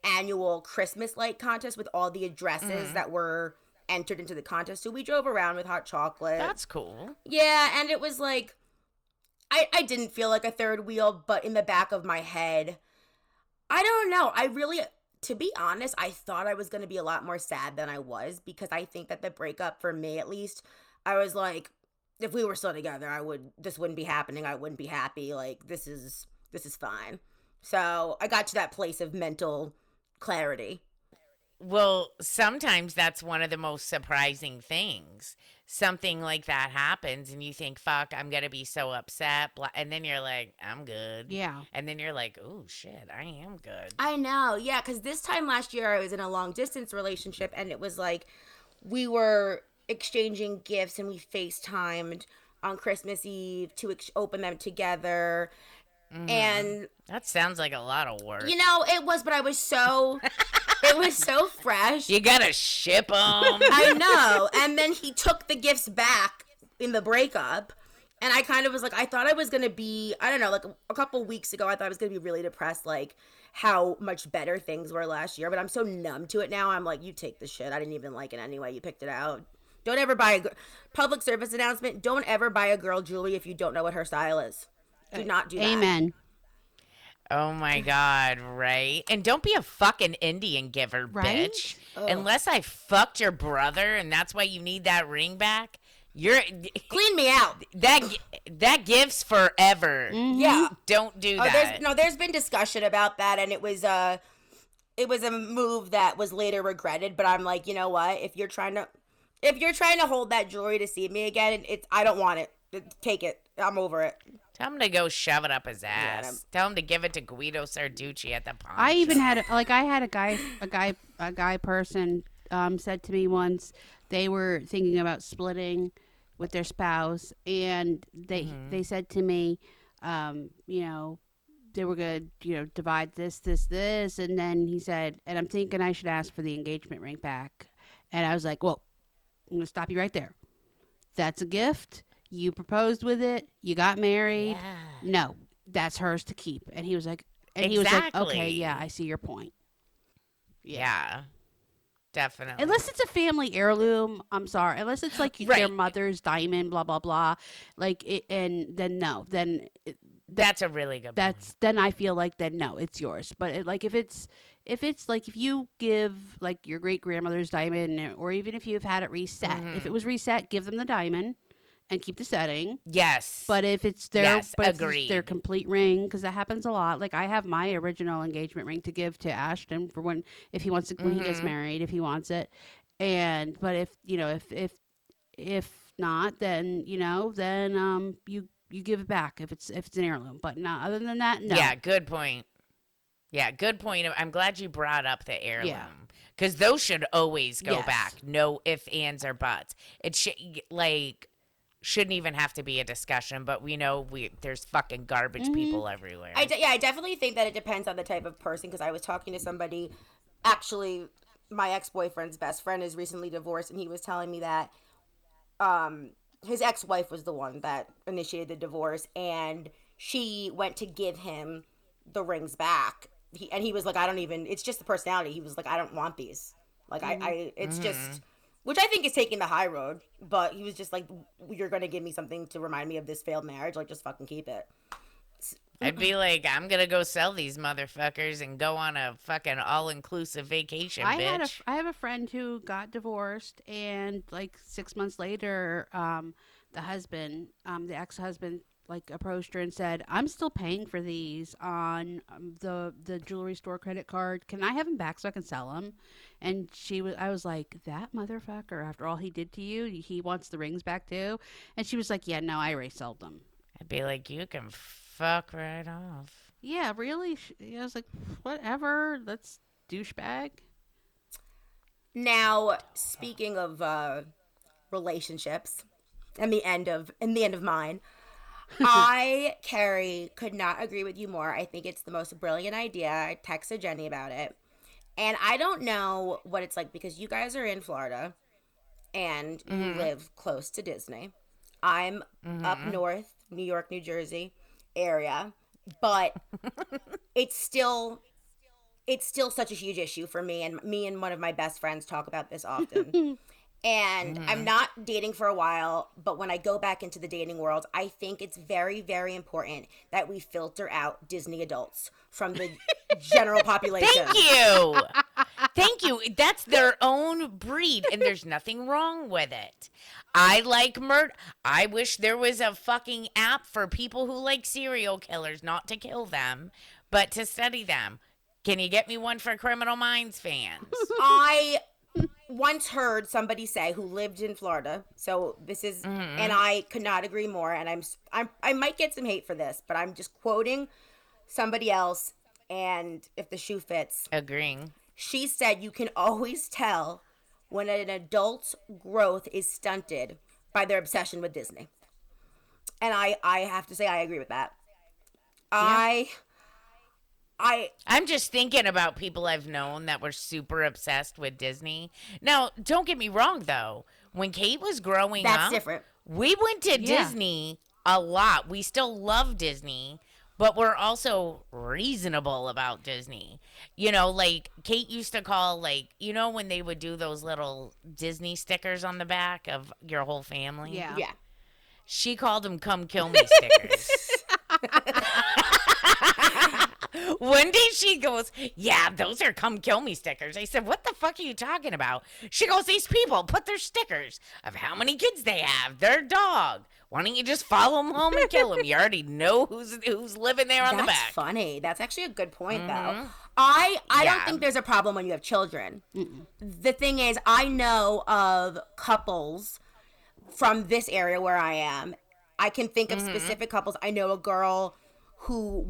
annual Christmas light contest with all the addresses that were entered into the contest. So we drove around with hot chocolate. That's cool. Yeah. And it was like, I didn't feel like a third wheel, but in the back of my head, I don't know. I really, to be honest, I thought I was going to be a lot more sad than I was, because I think that the breakup, for me at least, I was like, if we were still together, this wouldn't be happening. I wouldn't be happy. Like, this is fine. So I got to that place of mental clarity. Well, sometimes that's one of the most surprising things. Something like that happens and you think, fuck, I'm going to be so upset. And then you're like, I'm good. Yeah. And then you're like, oh, shit, I am good. I know. Yeah. Because this time last year I was in a long distance relationship, and it was like we were exchanging gifts and we FaceTimed on Christmas Eve to open them together. And that sounds like a lot of work. You know, it was, but I was so... It was so fresh. You gotta ship them. I know. And then he took the gifts back in the breakup. And I kind of was like, I thought I was going to be, I don't know, like a couple weeks ago, I thought I was going to be really depressed, like how much better things were last year. But I'm so numb to it now. I'm like, you take the shit. I didn't even like it anyway. You picked it out. Don't ever buy public service announcement. Don't ever buy a girl jewelry if you don't know what her style is. Do not do that. Amen. Oh, my God, right? And don't be a fucking Indian giver, right? Bitch. Ugh. Unless I fucked your brother and that's why you need that ring back. You're clean me out. That gives forever. Mm-hmm. Yeah. Don't do that. There's been discussion about that, and it was a move that was later regretted, but I'm like, you know what? If you're trying to hold that jewelry to see me again, I don't want it. Take it. I'm over it. Tell him to go shove it up his ass. Yeah, tell him to give it to Guido Sarducci at the pond. I even had a guy person said to me once they were thinking about splitting with their spouse, and they said to me, you know, they were gonna, you know, divide this, and then he said, and I'm thinking I should ask for the engagement ring back, and I was like, well, I'm gonna stop you right there. That's a gift. You proposed with it. You got married. Yeah. No, that's hers to keep. And he was like, okay, yeah, I see your point. Yeah, definitely. Unless it's a family heirloom, I'm sorry. Unless it's like their mother's diamond, blah blah blah. Like, that's a really good. That's point. Then I feel like no, it's yours. But if you give like your great grandmother's diamond, or even if you've had it reset, if it was reset, give them the diamond. And keep the setting. Yes. But if it's their complete ring, because that happens a lot. Like I have my original engagement ring to give to Ashton for when he gets married, if he wants it. And but if you know if not, then you know you give it back if it's an heirloom. But not other than that, no. Yeah. Good point. Yeah. Good point. I'm glad you brought up the heirloom. Yeah. Because those should always go back. No ifs, ands, or buts. It should shouldn't even have to be a discussion, but we know there's fucking garbage people everywhere. I definitely think that it depends on the type of person, because I was talking to somebody, actually my ex-boyfriend's best friend is recently divorced, and he was telling me that his ex-wife was the one that initiated the divorce, and she went to give him the rings back. He was like, I don't even, it's just the personality. He was like, I don't want these. Like, just... Which I think is taking the high road, but he was just like, you're going to give me something to remind me of this failed marriage? Like, just fucking keep it. I'd be like, I'm going to go sell these motherfuckers and go on a fucking all-inclusive vacation, bitch. I have a friend who got divorced, and like 6 months later, the ex-husband, like approached her and said, I'm still paying for these on the jewelry store credit card. Can I have them back so I can sell them? And I was like, that motherfucker, after all he did to you, he wants the rings back too. And she was like, yeah, no, I already sold them. I'd be like, you can fuck right off. Yeah, really? I was like, whatever. That's douchebag. Now, speaking of relationships and the end of mine, I, Carrie, could not agree with you more. I think it's the most brilliant idea. I texted Jenny about it. And I don't know what it's like because you guys are in Florida and you live close to Disney. I'm up north, New York, New Jersey area, but it's still such a huge issue for me. And me and one of my best friends talk about this often. And I'm not dating for a while, but when I go back into the dating world, I think it's very, very important that we filter out Disney adults from the general population. Thank you. Thank you. That's their own breed, and there's nothing wrong with it. I like murder. I wish there was a fucking app for people who like serial killers, not to kill them, but to study them. Can you get me one for Criminal Minds fans? I once heard somebody say who lived in Florida, so this is, and I could not agree more, and I might get some hate for this, but I'm just quoting somebody else, and if the shoe fits. Agreeing. She said you can always tell when an adult's growth is stunted by their obsession with Disney. And I have to say I agree with that. Yeah. I'm just thinking about people I've known that were super obsessed with Disney. Now, don't get me wrong, though. When Kate was growing up, that's different. We went to Disney a lot. We still love Disney, but we're also reasonable about Disney. You know, like Kate used to call, like, you know, when they would do those little Disney stickers on the back of your whole family? Yeah. Yeah. She called them "Come Kill Me" stickers. One day she goes, yeah, those are "Come Kill Me" stickers. I said, what the fuck are you talking about? She goes, these people put their stickers of how many kids they have, their dog. Why don't you just follow them home and kill them? You already know who's living there on the back. That's funny. That's actually a good point, though. I don't think there's a problem when you have children. Mm-mm. The thing is, I know of couples from this area where I am. I can think of specific couples. I know a girl who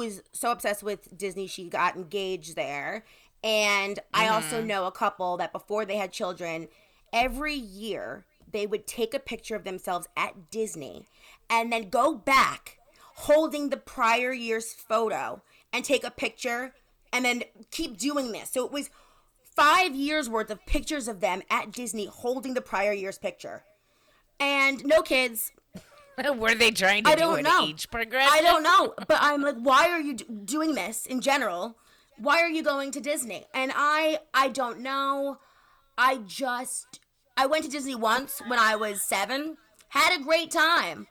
is so obsessed with Disney, she got engaged there. And I also know a couple that before they had children, every year they would take a picture of themselves at Disney and then go back holding the prior year's photo and take a picture and then keep doing this. So it was 5 years worth of pictures of them at Disney holding the prior year's picture. And no kids. Were they trying to do an age progression? I don't know. But I'm like, why are you doing this in general? Why are you going to Disney? And I don't know. I went to Disney once when I was 7. Had a great time.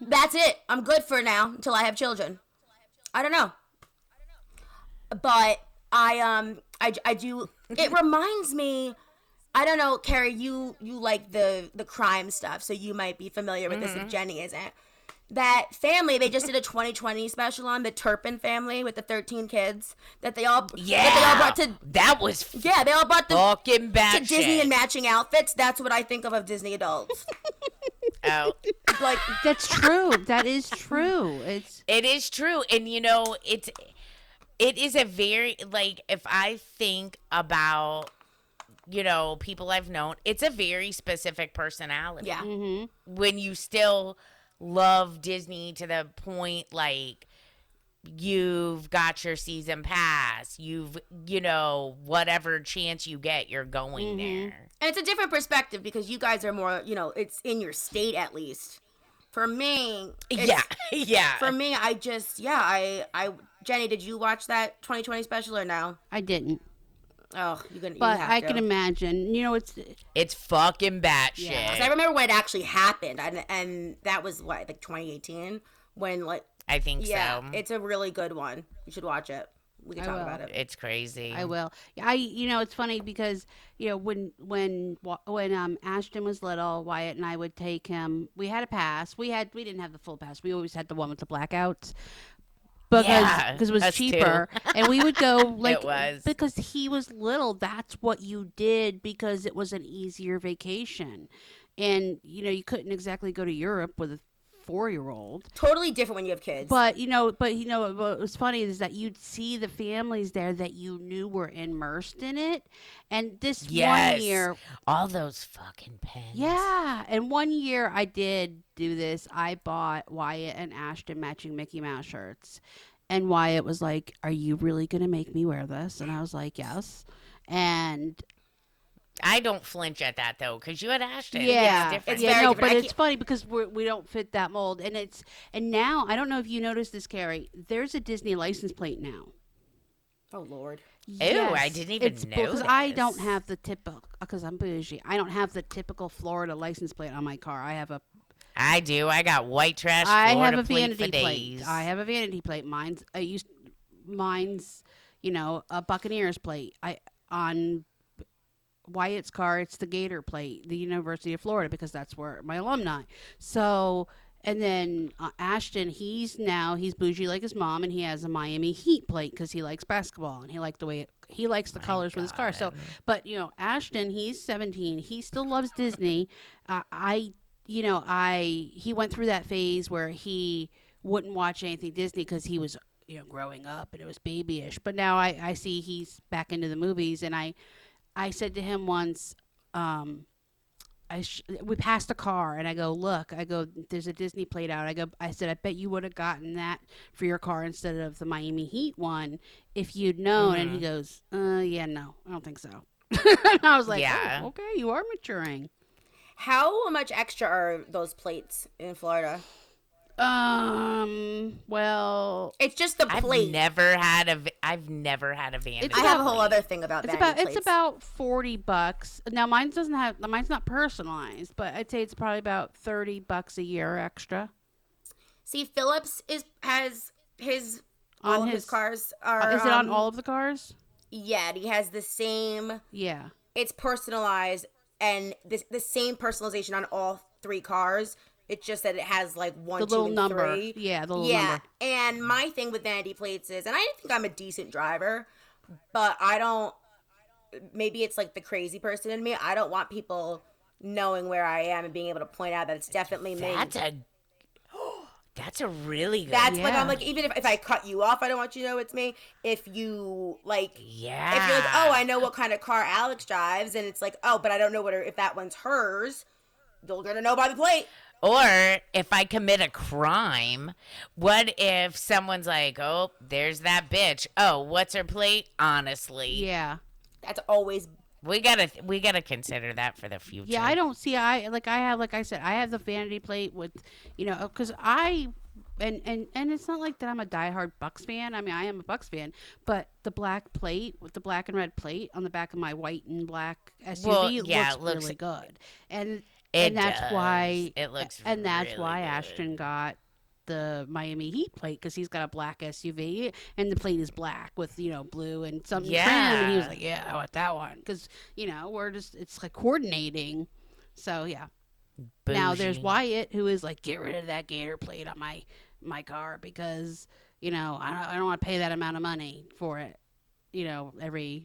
That's it. I'm good for now until I have children. I don't know. But I do. It reminds me. I don't know, Carrie, you like the crime stuff, so you might be familiar with this if Jenny isn't. That family, they just did a 2020 special on the Turpin family with the 13 kids that they all brought to Disney in matching outfits. That's what I think of Disney adults. Oh. Like, that's true. That is true. It is true. And you know, it is a very, like, if I think about, you know, people I've known, it's a very specific personality. Yeah. Mm-hmm. When you still love Disney to the point, like, you've got your season pass, you know, whatever chance you get, you're going there. And it's a different perspective because you guys are more, you know, it's in your state at least. For me, for me, I just, Jenny, did you watch that 2020 special or no? I didn't. Oh, you're gonna. But you have I can imagine. You know, it's fucking batshit. Yeah. I remember when it actually happened, and that was what, like 2018, when like I think so. It's a really good one. You should watch it. We can talk about it. It's crazy. I will. You know, it's funny because, you know, when Ashton was little, Wyatt and I would take him. We had a pass. We didn't have the full pass. We always had the one with the blackouts. Because it was cheaper, and we would go, like, because he was little, that's what you did because it was an easier vacation. And, you know, you couldn't exactly go to Europe with a 4-year-old. Totally different when you have kids. But you know, what was funny is that you'd see the families there that you knew were immersed in it. And this 1 year, all those fucking pens. Yeah. And 1 year I did do this. I bought Wyatt and Ashton matching Mickey Mouse shirts. And Wyatt was like, "Are you really going to make me wear this?" And I was like, "Yes." And I don't flinch at that, though, because you had Ashton. Yeah. It's different. Yeah, no, but it's funny because we don't fit that mold. And now, I don't know if you noticed this, Carrie, there's a Disney license plate now. Oh, Lord. Yes. Ew, I didn't even know. Because I don't have the typical, because I'm bougie, I don't have the typical Florida license plate on my car. I have a. I do. I got white trash Florida plate for days. I have a vanity plate. Mine's, you know, a Buccaneers plate. On Wyatt's car, it's the Gator plate, the University of Florida, because that's where my alumni. So, and then Ashton, he's bougie like his mom, and he has a Miami Heat plate because he likes basketball and he likes the colors with his car. So, but you know, Ashton, he's 17. He still loves Disney. He went through that phase where he wouldn't watch anything Disney because he was, you know, growing up and it was babyish. But now I see he's back into the movies, and I said to him once, we passed a car, and I go, "Look," I go, "there's a Disney plate out." I said, "I bet you would have gotten that for your car instead of the Miami Heat one if you'd known." Mm-hmm. And he goes, "Yeah, no, I don't think so." And I was like, yeah. Oh, okay, you are maturing. How much extra are those plates in Florida? Well, it's just the plate. I've never had a vanity. I have a whole other thing about that. It's about $40. Now mine's not personalized, but I'd say it's probably about $30 a year extra. See, Phillips has all of his cars are. Is it on all of the cars? Yeah, he has the same. Yeah, it's personalized. And the same personalization on all three cars. It's just that it has like 1, 2, and 3. Yeah, the little number. Yeah, and my thing with vanity plates is, and I think I'm a decent driver, but I don't. Maybe it's like the crazy person in me. I don't want people knowing where I am and being able to point out that it's definitely me. That's a really good. That's like I'm like, even if I cut you off, I don't want you to know it's me. If you like, if you're like, "Oh, I know what kind of car Alex drives," and it's like, "Oh, but I don't know if that one's hers," you're gonna know by the plate. Or if I commit a crime, what if someone's like, "Oh, there's that bitch. Oh, what's her plate?" Honestly, yeah, that's always. We gotta consider that for the future. Yeah, I don't see. I have the vanity plate with, you know, because and it's not like that I'm a diehard Bucks fan. I mean, I am a Bucks fan, but the black plate with the black and red plate on the back of my white and black SUV looks really good. And that's why Ashton got the Miami Heat plate, because he's got a black SUV and the plate is black with, you know, blue and something trim, and he was like, "Yeah, I want that one," because, you know, it's like coordinating. So yeah. Bougie. Now there's Wyatt, who is like, "Get rid of that Gator plate on my car because, you know, I don't want to pay that amount of money for it, you know, every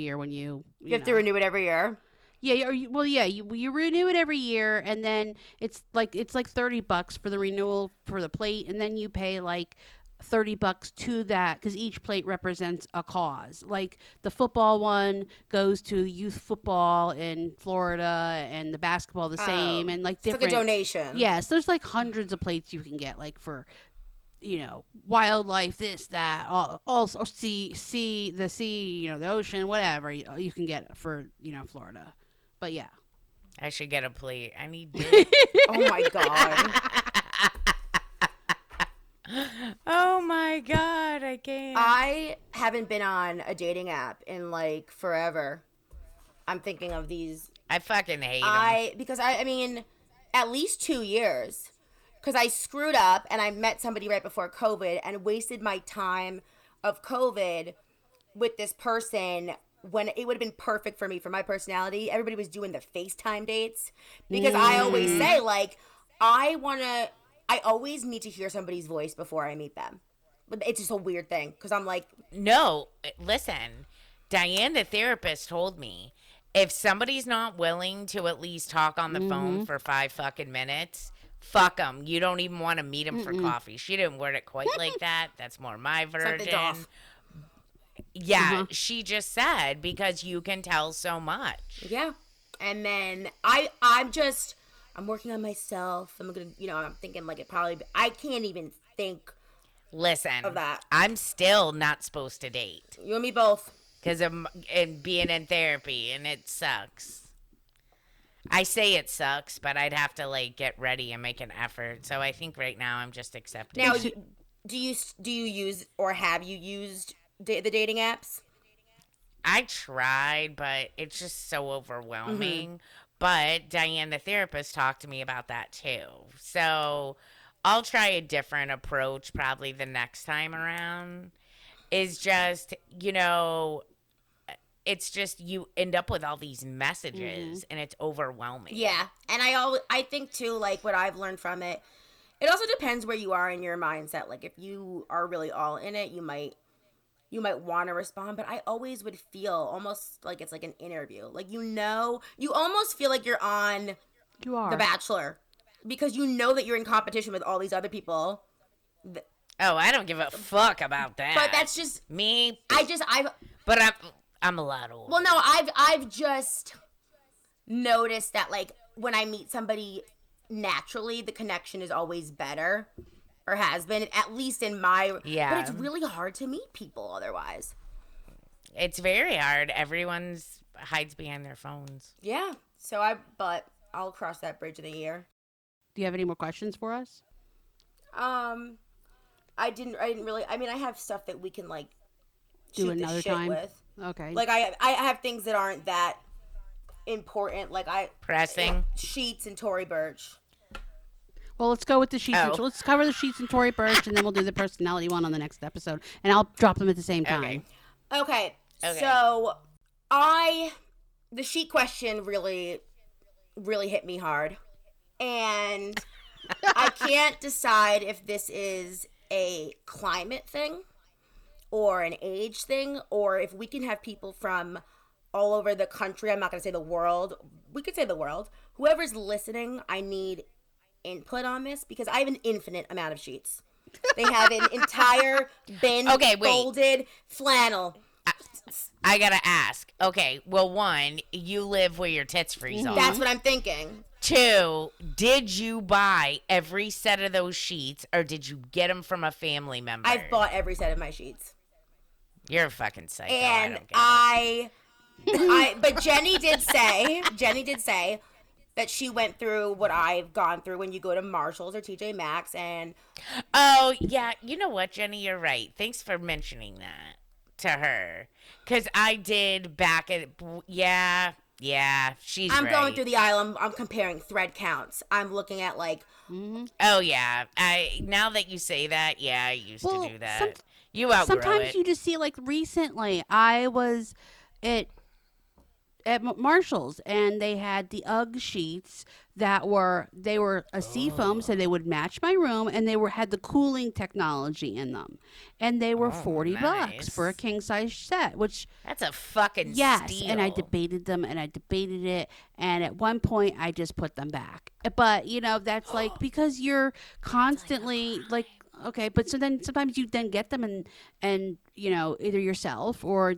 year when you have to renew it every year." Yeah. Well, yeah. You renew it every year, and then it's like $30 for the renewal for the plate, and then you pay like $30 to that, because each plate represents a cause. Like the football one goes to youth football in Florida, and the basketball the same, and like different. It's like a donation. Yes, yeah, so there's like hundreds of plates you can get, like for, you know, wildlife, this, that, also the sea, you know, the ocean, whatever you can get for, you know, Florida. But yeah, I should get a plate. I need. Oh my god. Oh my god, I can't. I haven't been on a dating app in like forever. I'm thinking of these. I fucking hate them. Because I mean, at least 2 years. Because I screwed up and I met somebody right before COVID and wasted my time of COVID with this person, when it would have been perfect for me, for my personality. Everybody was doing the FaceTime dates, because I always say, like, I always need to hear somebody's voice before I meet them. But it's just a weird thing, because I'm like, no, listen, Diane the therapist told me, if somebody's not willing to at least talk on the phone for 5 fucking minutes, fuck them. You don't even want to meet them for coffee. She didn't word it quite like that. That's more my version. Yeah, she just said, because you can tell so much. Yeah. And then I'm working on myself. I'm going to, I'm thinking like it probably, I can't even think of that. I'm still not supposed to date. You and me both. Because I'm being in therapy and it sucks. I say it sucks, but I'd have to like get ready and make an effort. So I think right now I'm just accepting. Now, do you use or have you used the dating apps? I tried, but it's just so overwhelming. But Diane, the therapist, talked to me about that too. So I'll try a different approach probably the next time around. Is just, it's just you end up with all these messages and it's overwhelming. Yeah. And I think too, like what I've learned from it, it also depends where you are in your mindset. Like if you are really all in it, you might want to respond, but I always would feel almost like it's like an interview. Like, you almost feel like you're on The Bachelor because that you're in competition with all these other people. Oh, I don't give a fuck about that. But that's just me. But I'm a lot older. Well, no, I've just noticed that like when I meet somebody naturally, the connection is always better, or has been, at least in my. Yeah. But it's really hard to meet people otherwise. It's very hard. Everyone's hides behind their phones. Yeah. So I'll cross that bridge in a year. Do you have any more questions for us? I didn't really. I mean, I have stuff that we can like do shoot another the shit time with. Okay. Like I have things that aren't that important. Like sheets and Tory Burch. Well, let's go with the sheets. Oh. Let's cover the sheets and Tory Burch, and then we'll do the personality one on the next episode. And I'll drop them at the same time. Okay. So the sheet question really, really hit me hard, and I can't decide if this is a climate thing or an age thing, or if we can have people from all over the country. I'm not going to say the world. We could say the world. Whoever's listening, I need input on this because I have an infinite amount of sheets. They have an entire bin folded flannel. I got to ask. Okay, well, one, you live where your tits freeze off. That's what I'm thinking. Two, did you buy every set of those sheets, or did you get them from a family member? I've bought every set of my sheets. You're a fucking psycho. And but Jenny did say that she went through what I've gone through when you go to Marshalls or TJ Maxx and. Oh yeah, you know what, Jenny, you're right. Thanks for mentioning that to her, because I did back at Yeah, she's I'm right. Going through the aisle. I'm comparing thread counts. I'm looking at like, oh yeah. Now that you say that, yeah, I used to do that. You outgrow sometimes it. You just see like recently. I was at Marshalls and they had the UGG sheets that were a seafoam, so they would match my room, and they had the cooling technology in them, and they were $40 for a king size set, which that's a fucking steal. And I debated them and I debated it, and at one point I just put them back. But that's like because you're constantly like okay, but so then sometimes you then get them and either yourself or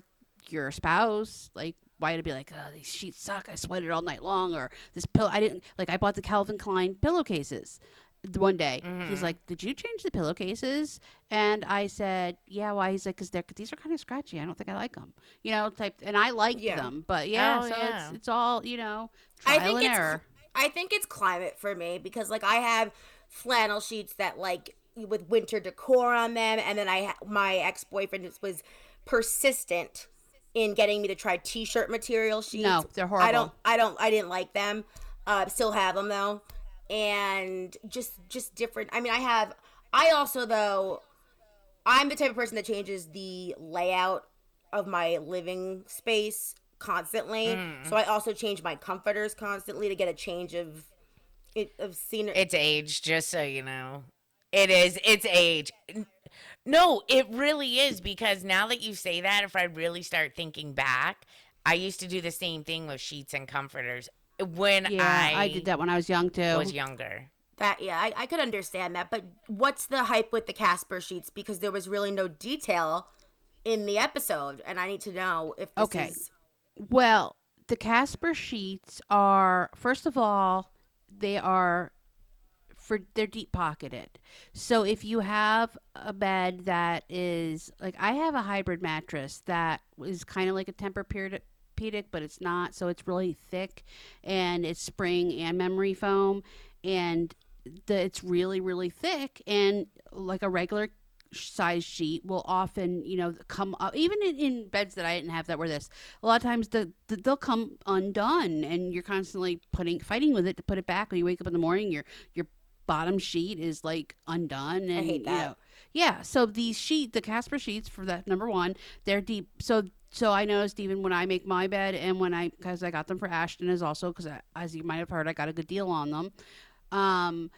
your spouse like. Why to be like, oh, these sheets suck. I sweated all night long. Or this pillow, I didn't like. I bought the Calvin Klein pillowcases one day. He's like, did you change the pillowcases? And I said, yeah. Why? He's like, because these are kind of scratchy. I don't think I like them. And I liked them, but it's all trial and error. I think it's climate for me because like I have flannel sheets that like with winter decor on them, and then my ex-boyfriend was persistent in getting me to try t-shirt material sheets. No, they're horrible. I didn't like them. Still have them though. And just different. I mean, I'm the type of person that changes the layout of my living space constantly. So I also change my comforters constantly to get a change of scenery. It's age, just so you know. It is. It's age. No, it really is, because now that you say that, if I really start thinking back, I used to do the same thing with sheets and comforters when I did that when I was young too. Was younger. I could understand that. But what's the hype with the Casper sheets? Because there was really no detail in the episode, and I need to know if this is... Well, the Casper sheets are, first of all, they're deep pocketed. So if you have a bed that is like, I have a hybrid mattress that is kind of like a Tempur-Pedic, but it's not. So it's really thick, and it's spring and memory foam, and it's really, really thick. And like a regular size sheet will often, come up, even in beds that I didn't have that were this, a lot of times they'll come undone, and you're constantly fighting with it to put it back. When you wake up in the morning, your bottom sheet is like undone. And I hate that. So the Casper sheets, for that, number one, they're deep. So I noticed even when I make my bed, and because I got them for Ashton, is also because, as you might have heard, I got a good deal on them.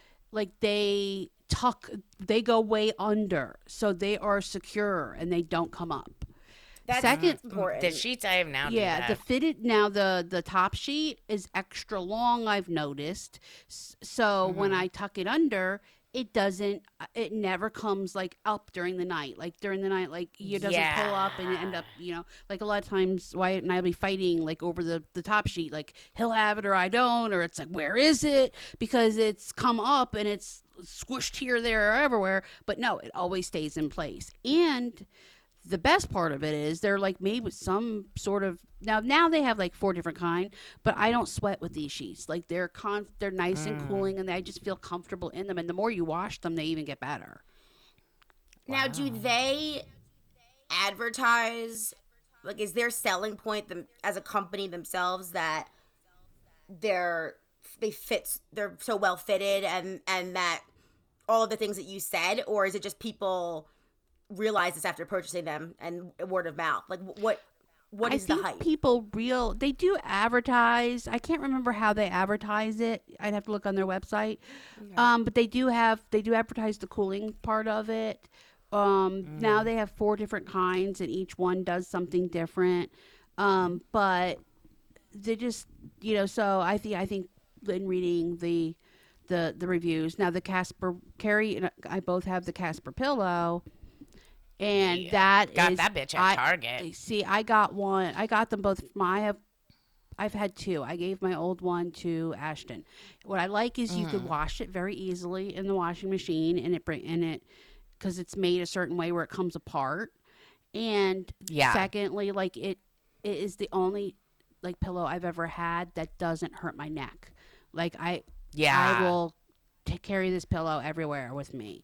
They go way under, so they are secure and they don't come up. Second, important. The sheets I have now. Yeah, the fitted now. The top sheet is extra long, I've noticed. So when I tuck it under, it never comes like up during the night. Like during the night, like it doesn't pull up and end up, like a lot of times Wyatt and I'll be fighting like over the top sheet, like he'll have it or I don't, or it's like, where is it? Because it's come up and it's squished here, there, or everywhere. But no, it always stays in place. And the best part of it is they're like made with some sort of, now they have like 4 different kind, but I don't sweat with these sheets. Like they're nice and cooling, and I just feel comfortable in them. And the more you wash them, they even get better. Now, do they advertise, like, is their selling point as a company themselves that they're so well fitted and that all of the things that you said, or is it just people realize this after purchasing them and word of mouth? Like what is the hype? I think they do advertise. I can't remember how they advertise it. I'd have to look on their website. Okay. But they do advertise the cooling part of it. Now they have 4 different kinds, and each one does something different. But they just, so I think in reading the reviews now, the Casper, Carrie and I both have the Casper pillow. And that bitch at Target. See, I got one. I got them both. I've had 2. I gave my old one to Ashton. What I like is you could wash it very easily in the washing machine, and because it's made a certain way where it comes apart. And secondly, like it is the only like pillow I've ever had that doesn't hurt my neck. Like I will carry this pillow everywhere with me.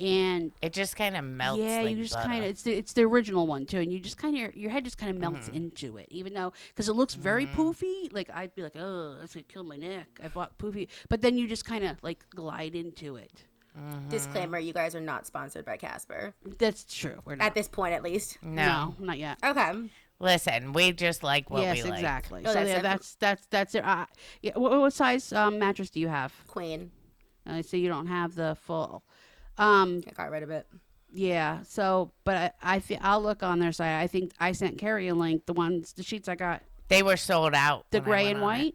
And it just kind of melts. Yeah, like you just kind of, it's the original one too, and you just kind of, your head just kind of melts into it, even though, because it looks very poofy. Like I'd be like, oh, that's gonna kill my neck. I bought poofy, but then you just kind of like glide into it. Disclaimer: you guys are not sponsored by Casper. That's true. We're not. At this point, at least. No, not yet. Okay. Listen, we just like what we like. Yes, exactly. So that's it. What size mattress do you have? Queen. So you don't have the full. I got rid of it. Yeah. So, but I'll look on their site. I think I sent Carrie a link. The sheets I got. They were sold out. The gray and white.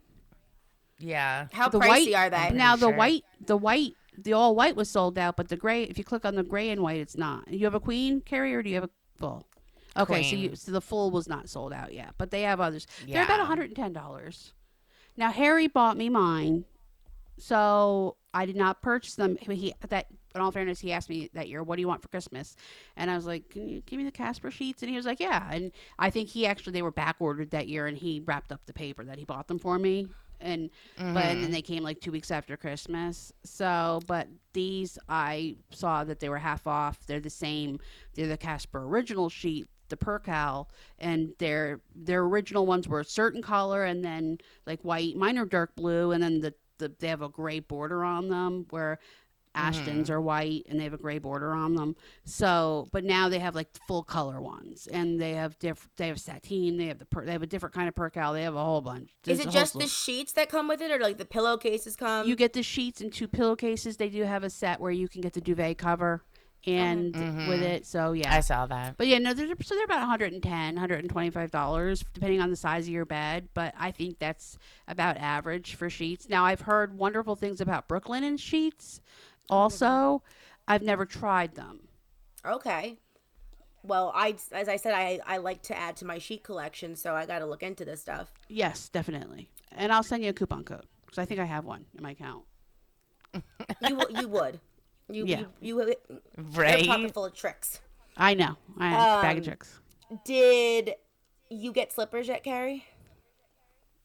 Yeah. How pricey are they? Now the all white was sold out, but the gray. If you click on the gray and white, it's not. You have a queen, Carrie, or do you have a full? Okay. Queen. So the full was not sold out yet, but they have others. Yeah. They're about $110. Now Harry bought me mine, so I did not purchase them. In all fairness, he asked me that year, what do you want for Christmas? And I was like, can you give me the Casper sheets? And he was like, yeah. And I think they were back ordered that year, and he wrapped up the paper that he bought them for me. And but then they came like 2 weeks after Christmas. So, but these, I saw that they were half off. They're the same. They're the Casper original sheet, the percal, and their original ones were a certain color, and then like white, mine are dark blue, and then they have a gray border on them where Ashton's are white, and they have a gray border on them. So, but now they have like full color ones, and they have sateen, they have a different kind of percal, they have a whole bunch. Is it just the sheets that come with it, or like the pillowcases come? You get the sheets and 2 pillowcases. They do have a set where you can get the duvet cover and with it. So yeah, I saw that. But yeah, no, they're about $110, $125 depending on the size of your bed. But I think that's about average for sheets. Now I've heard wonderful things about Brooklinen sheets. Also, I've never tried them. Okay. Well, as I said, I like to add to my sheet collection, so I got to look into this stuff. Yes, definitely. And I'll send you a coupon code because I think I have one in my account. You would. You right? You're a pocket full of tricks. I know. I have a bag of tricks. Did you get slippers yet, Carrie?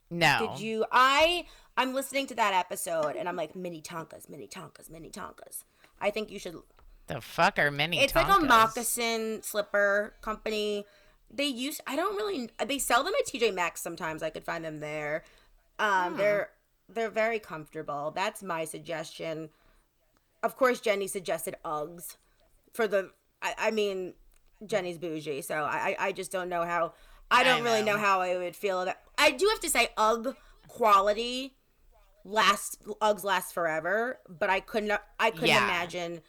No. Did you? I'm listening to that episode, and I'm like, Minnetonkas. I think you should. The fuck are Minnetonkas? It's like a moccasin slipper company. They sell them at TJ Maxx sometimes. I could find them there. They're very comfortable. That's my suggestion. Of course, Jenny suggested Uggs for the. I mean, Jenny's bougie, so I just don't know how. I don't really know how I would feel. I do have to say, Ugg quality Uggs last forever, but I couldn't imagine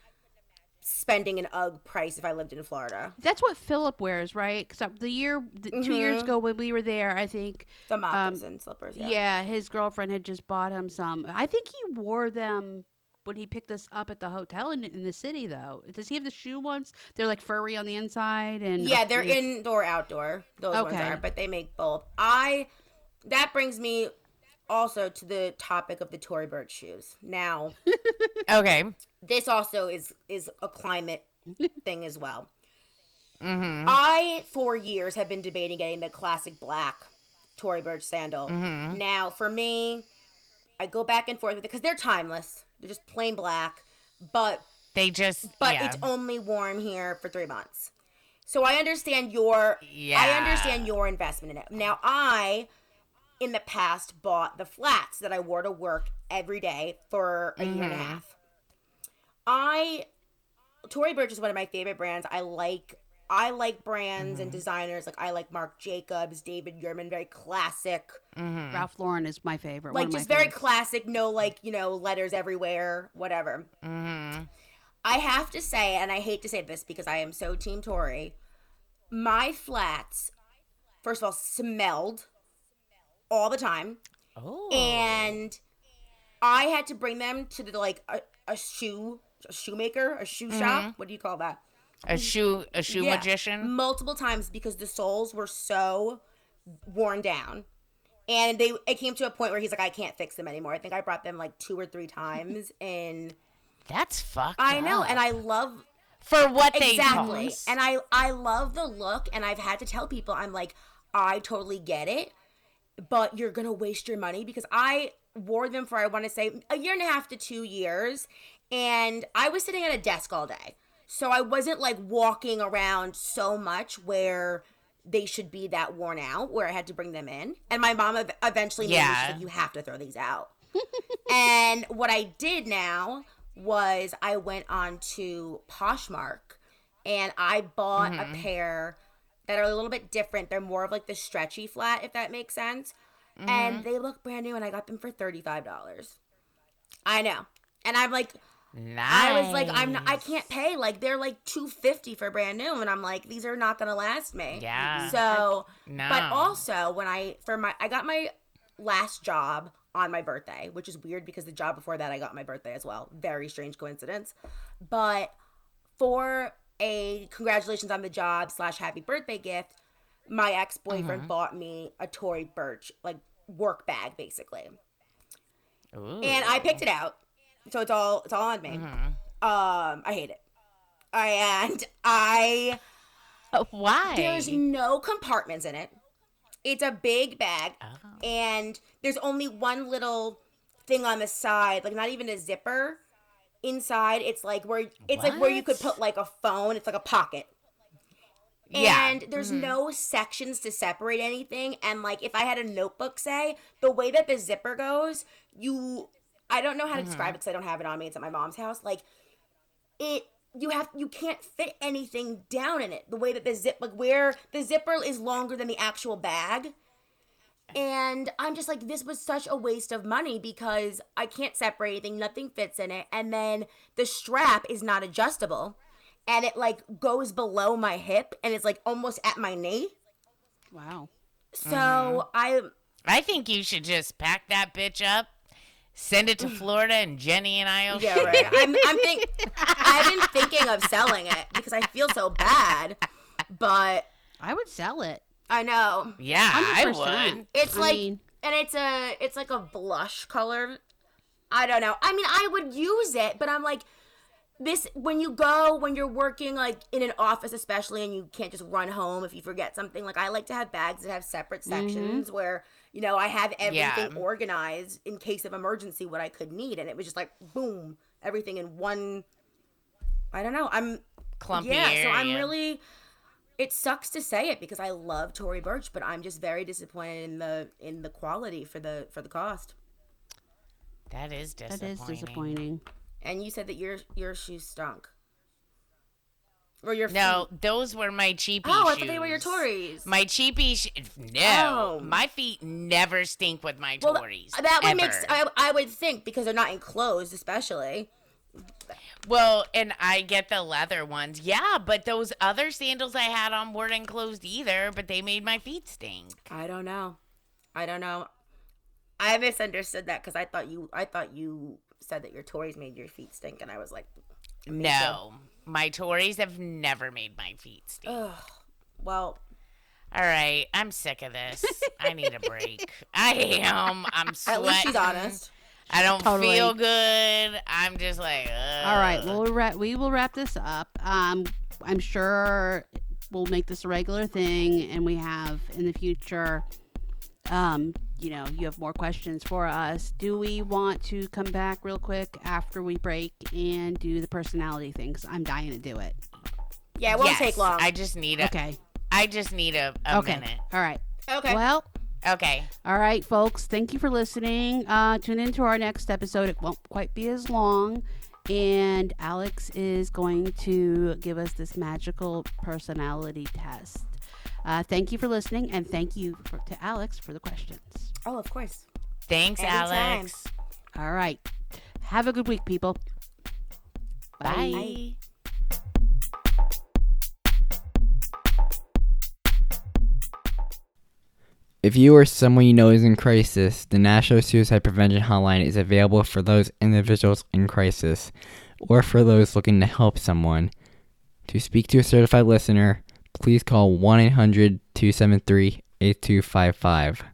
spending an Ugg price if I lived in Florida. That's what Philip wears, right? Because mm-hmm. 2 years ago when we were there, I think the moccasins and slippers. Yeah. His girlfriend had just bought him some. I think he wore them when he picked us up at the hotel in the city, though. Does he have the shoe ones? They're like furry on the inside, and yeah, they're indoor, outdoor. Those ones are, but they make both. That brings me also to the topic of the Tory Burch shoes. Now, okay, this also is a climate thing as well. Mm-hmm. I, for years, have been debating getting the classic black Tory Burch sandal. Mm-hmm. Now, for me, I go back and forth with it because they're timeless. They're just plain black, but it's only warm here for 3 months. So I understand your investment in it. Now I, in the past, bought the flats that I wore to work every day for a year and a half. Tory Burch is one of my favorite brands. I like brands and designers. Like I like Marc Jacobs, David Yurman, very classic. Mm-hmm. Ralph Lauren is my favorite. Like just very classic, no like, you know, letters everywhere, whatever. Mm-hmm. I have to say, and I hate to say this because I am so team Tory, my flats, first of all, smelled all the time. Oh. And I had to bring them to the like a shoemaker, a shoe shop. What do you call that? A shoe magician? Multiple times because the soles were so worn down. And it came to a point where he's like, I can't fix them anymore. I think I brought them like 2 or 3 times. And that's fucked up. I know. And I love. For what they exactly. Cost. And I love the look. And I've had to tell people, I'm like, I totally get it. But you're going to waste your money. Because I wore them for, I want to say, 1.5 to 2 years. And I was sitting at a desk all day. So I wasn't like walking around so much where they should be that worn out, where I had to bring them in. And my mom eventually made me, she's like, you have to throw these out. And what I did now was I went on to Poshmark and I bought a pair that are a little bit different. They're more of like the stretchy flat, if that makes sense. Mm-hmm. And they look brand new and I got them for $35. I know. And I'm like... Nice. I was like, I can't pay. Like they're like $250 for brand new, and I'm like, these are not gonna last me. Yeah. So, no. But also when I got my last job on my birthday, which is weird because the job before that I got my birthday as well. Very strange coincidence. But for a congratulations on the job / happy birthday gift, my ex-boyfriend bought me a Tory Burch like work bag basically, and I picked it out. So it's all on me. Mm-hmm. I hate it. Why? There's no compartments in it. It's a big bag, and there's only one little thing on the side, like not even a zipper. Inside, it's like where you could put like a phone. It's like a pocket. Yeah. And there's no sections to separate anything. And like if I had a notebook, say the way that the zipper goes, I don't know how to describe it because I don't have it on me. It's at my mom's house. Like you can't fit anything down in it. The way that where the zipper is longer than the actual bag. And I'm just like, this was such a waste of money because I can't separate anything. Nothing fits in it. And then the strap is not adjustable. and it like goes below my hip and it's like almost at my knee. Wow. So I think you should just pack that bitch up, send it to Florida, and Jenny and I will share it. Yeah, right. I've been thinking of selling it because I feel so bad, but I would sell it. I know. Yeah, 100%. I would. It's like, and it's like a blush color. I don't know. I mean, I would use it, but I'm like, this, when you're working like in an office, especially, and you can't just run home if you forget something. Like I like to have bags that have separate sections where, you know, I have everything organized in case of emergency, what I could need. And it was just like, boom, everything in one, I don't know. I'm clumpy. Yeah. So I'm really, it sucks to say it because I love Tory Burch, but I'm just very disappointed in the quality for the cost. That is disappointing. That is disappointing. And you said that your shoes stunk. Or your feet. No, those were my cheapy shoes. Oh, I thought they were your Tories. My cheapy shoes. No. Oh. My feet never stink with my Tories. Well, that would make sense. I would think because they're not enclosed, especially. Well, and I get the leather ones. Yeah, but those other sandals I had on weren't enclosed either, but they made my feet stink. I don't know. I misunderstood that because I thought you said that your Tories made your feet stink, and I was like, no, my Tories have never made my feet stink. Ugh. Well, all right, I'm sick of this. I need a break. I am. I'm sweating. At least she's honest. I don't feel good. I'm just like, ugh. All right, well, we will wrap this up. I'm sure we'll make this a regular thing, and we have in the future. You know, you have more questions for us. Do we want to come back real quick after we break and do the personality things? I'm dying to do it. Yeah, it won't take long. I just need a okay. minute. All right. Okay. Well. Okay. All right, folks. Thank you for listening. Tune in to our next episode. It won't quite be as long. And Alex is going to give us this magical personality test. Thank you for listening, and thank you to Alex for the questions. Oh, of course. Thanks, anytime. Alex. All right. Have a good week, people. Bye. Bye. If you or someone you know is in crisis, the National Suicide Prevention Hotline is available for those individuals in crisis or for those looking to help someone. To speak to a certified listener, please call 1-800-273-8255.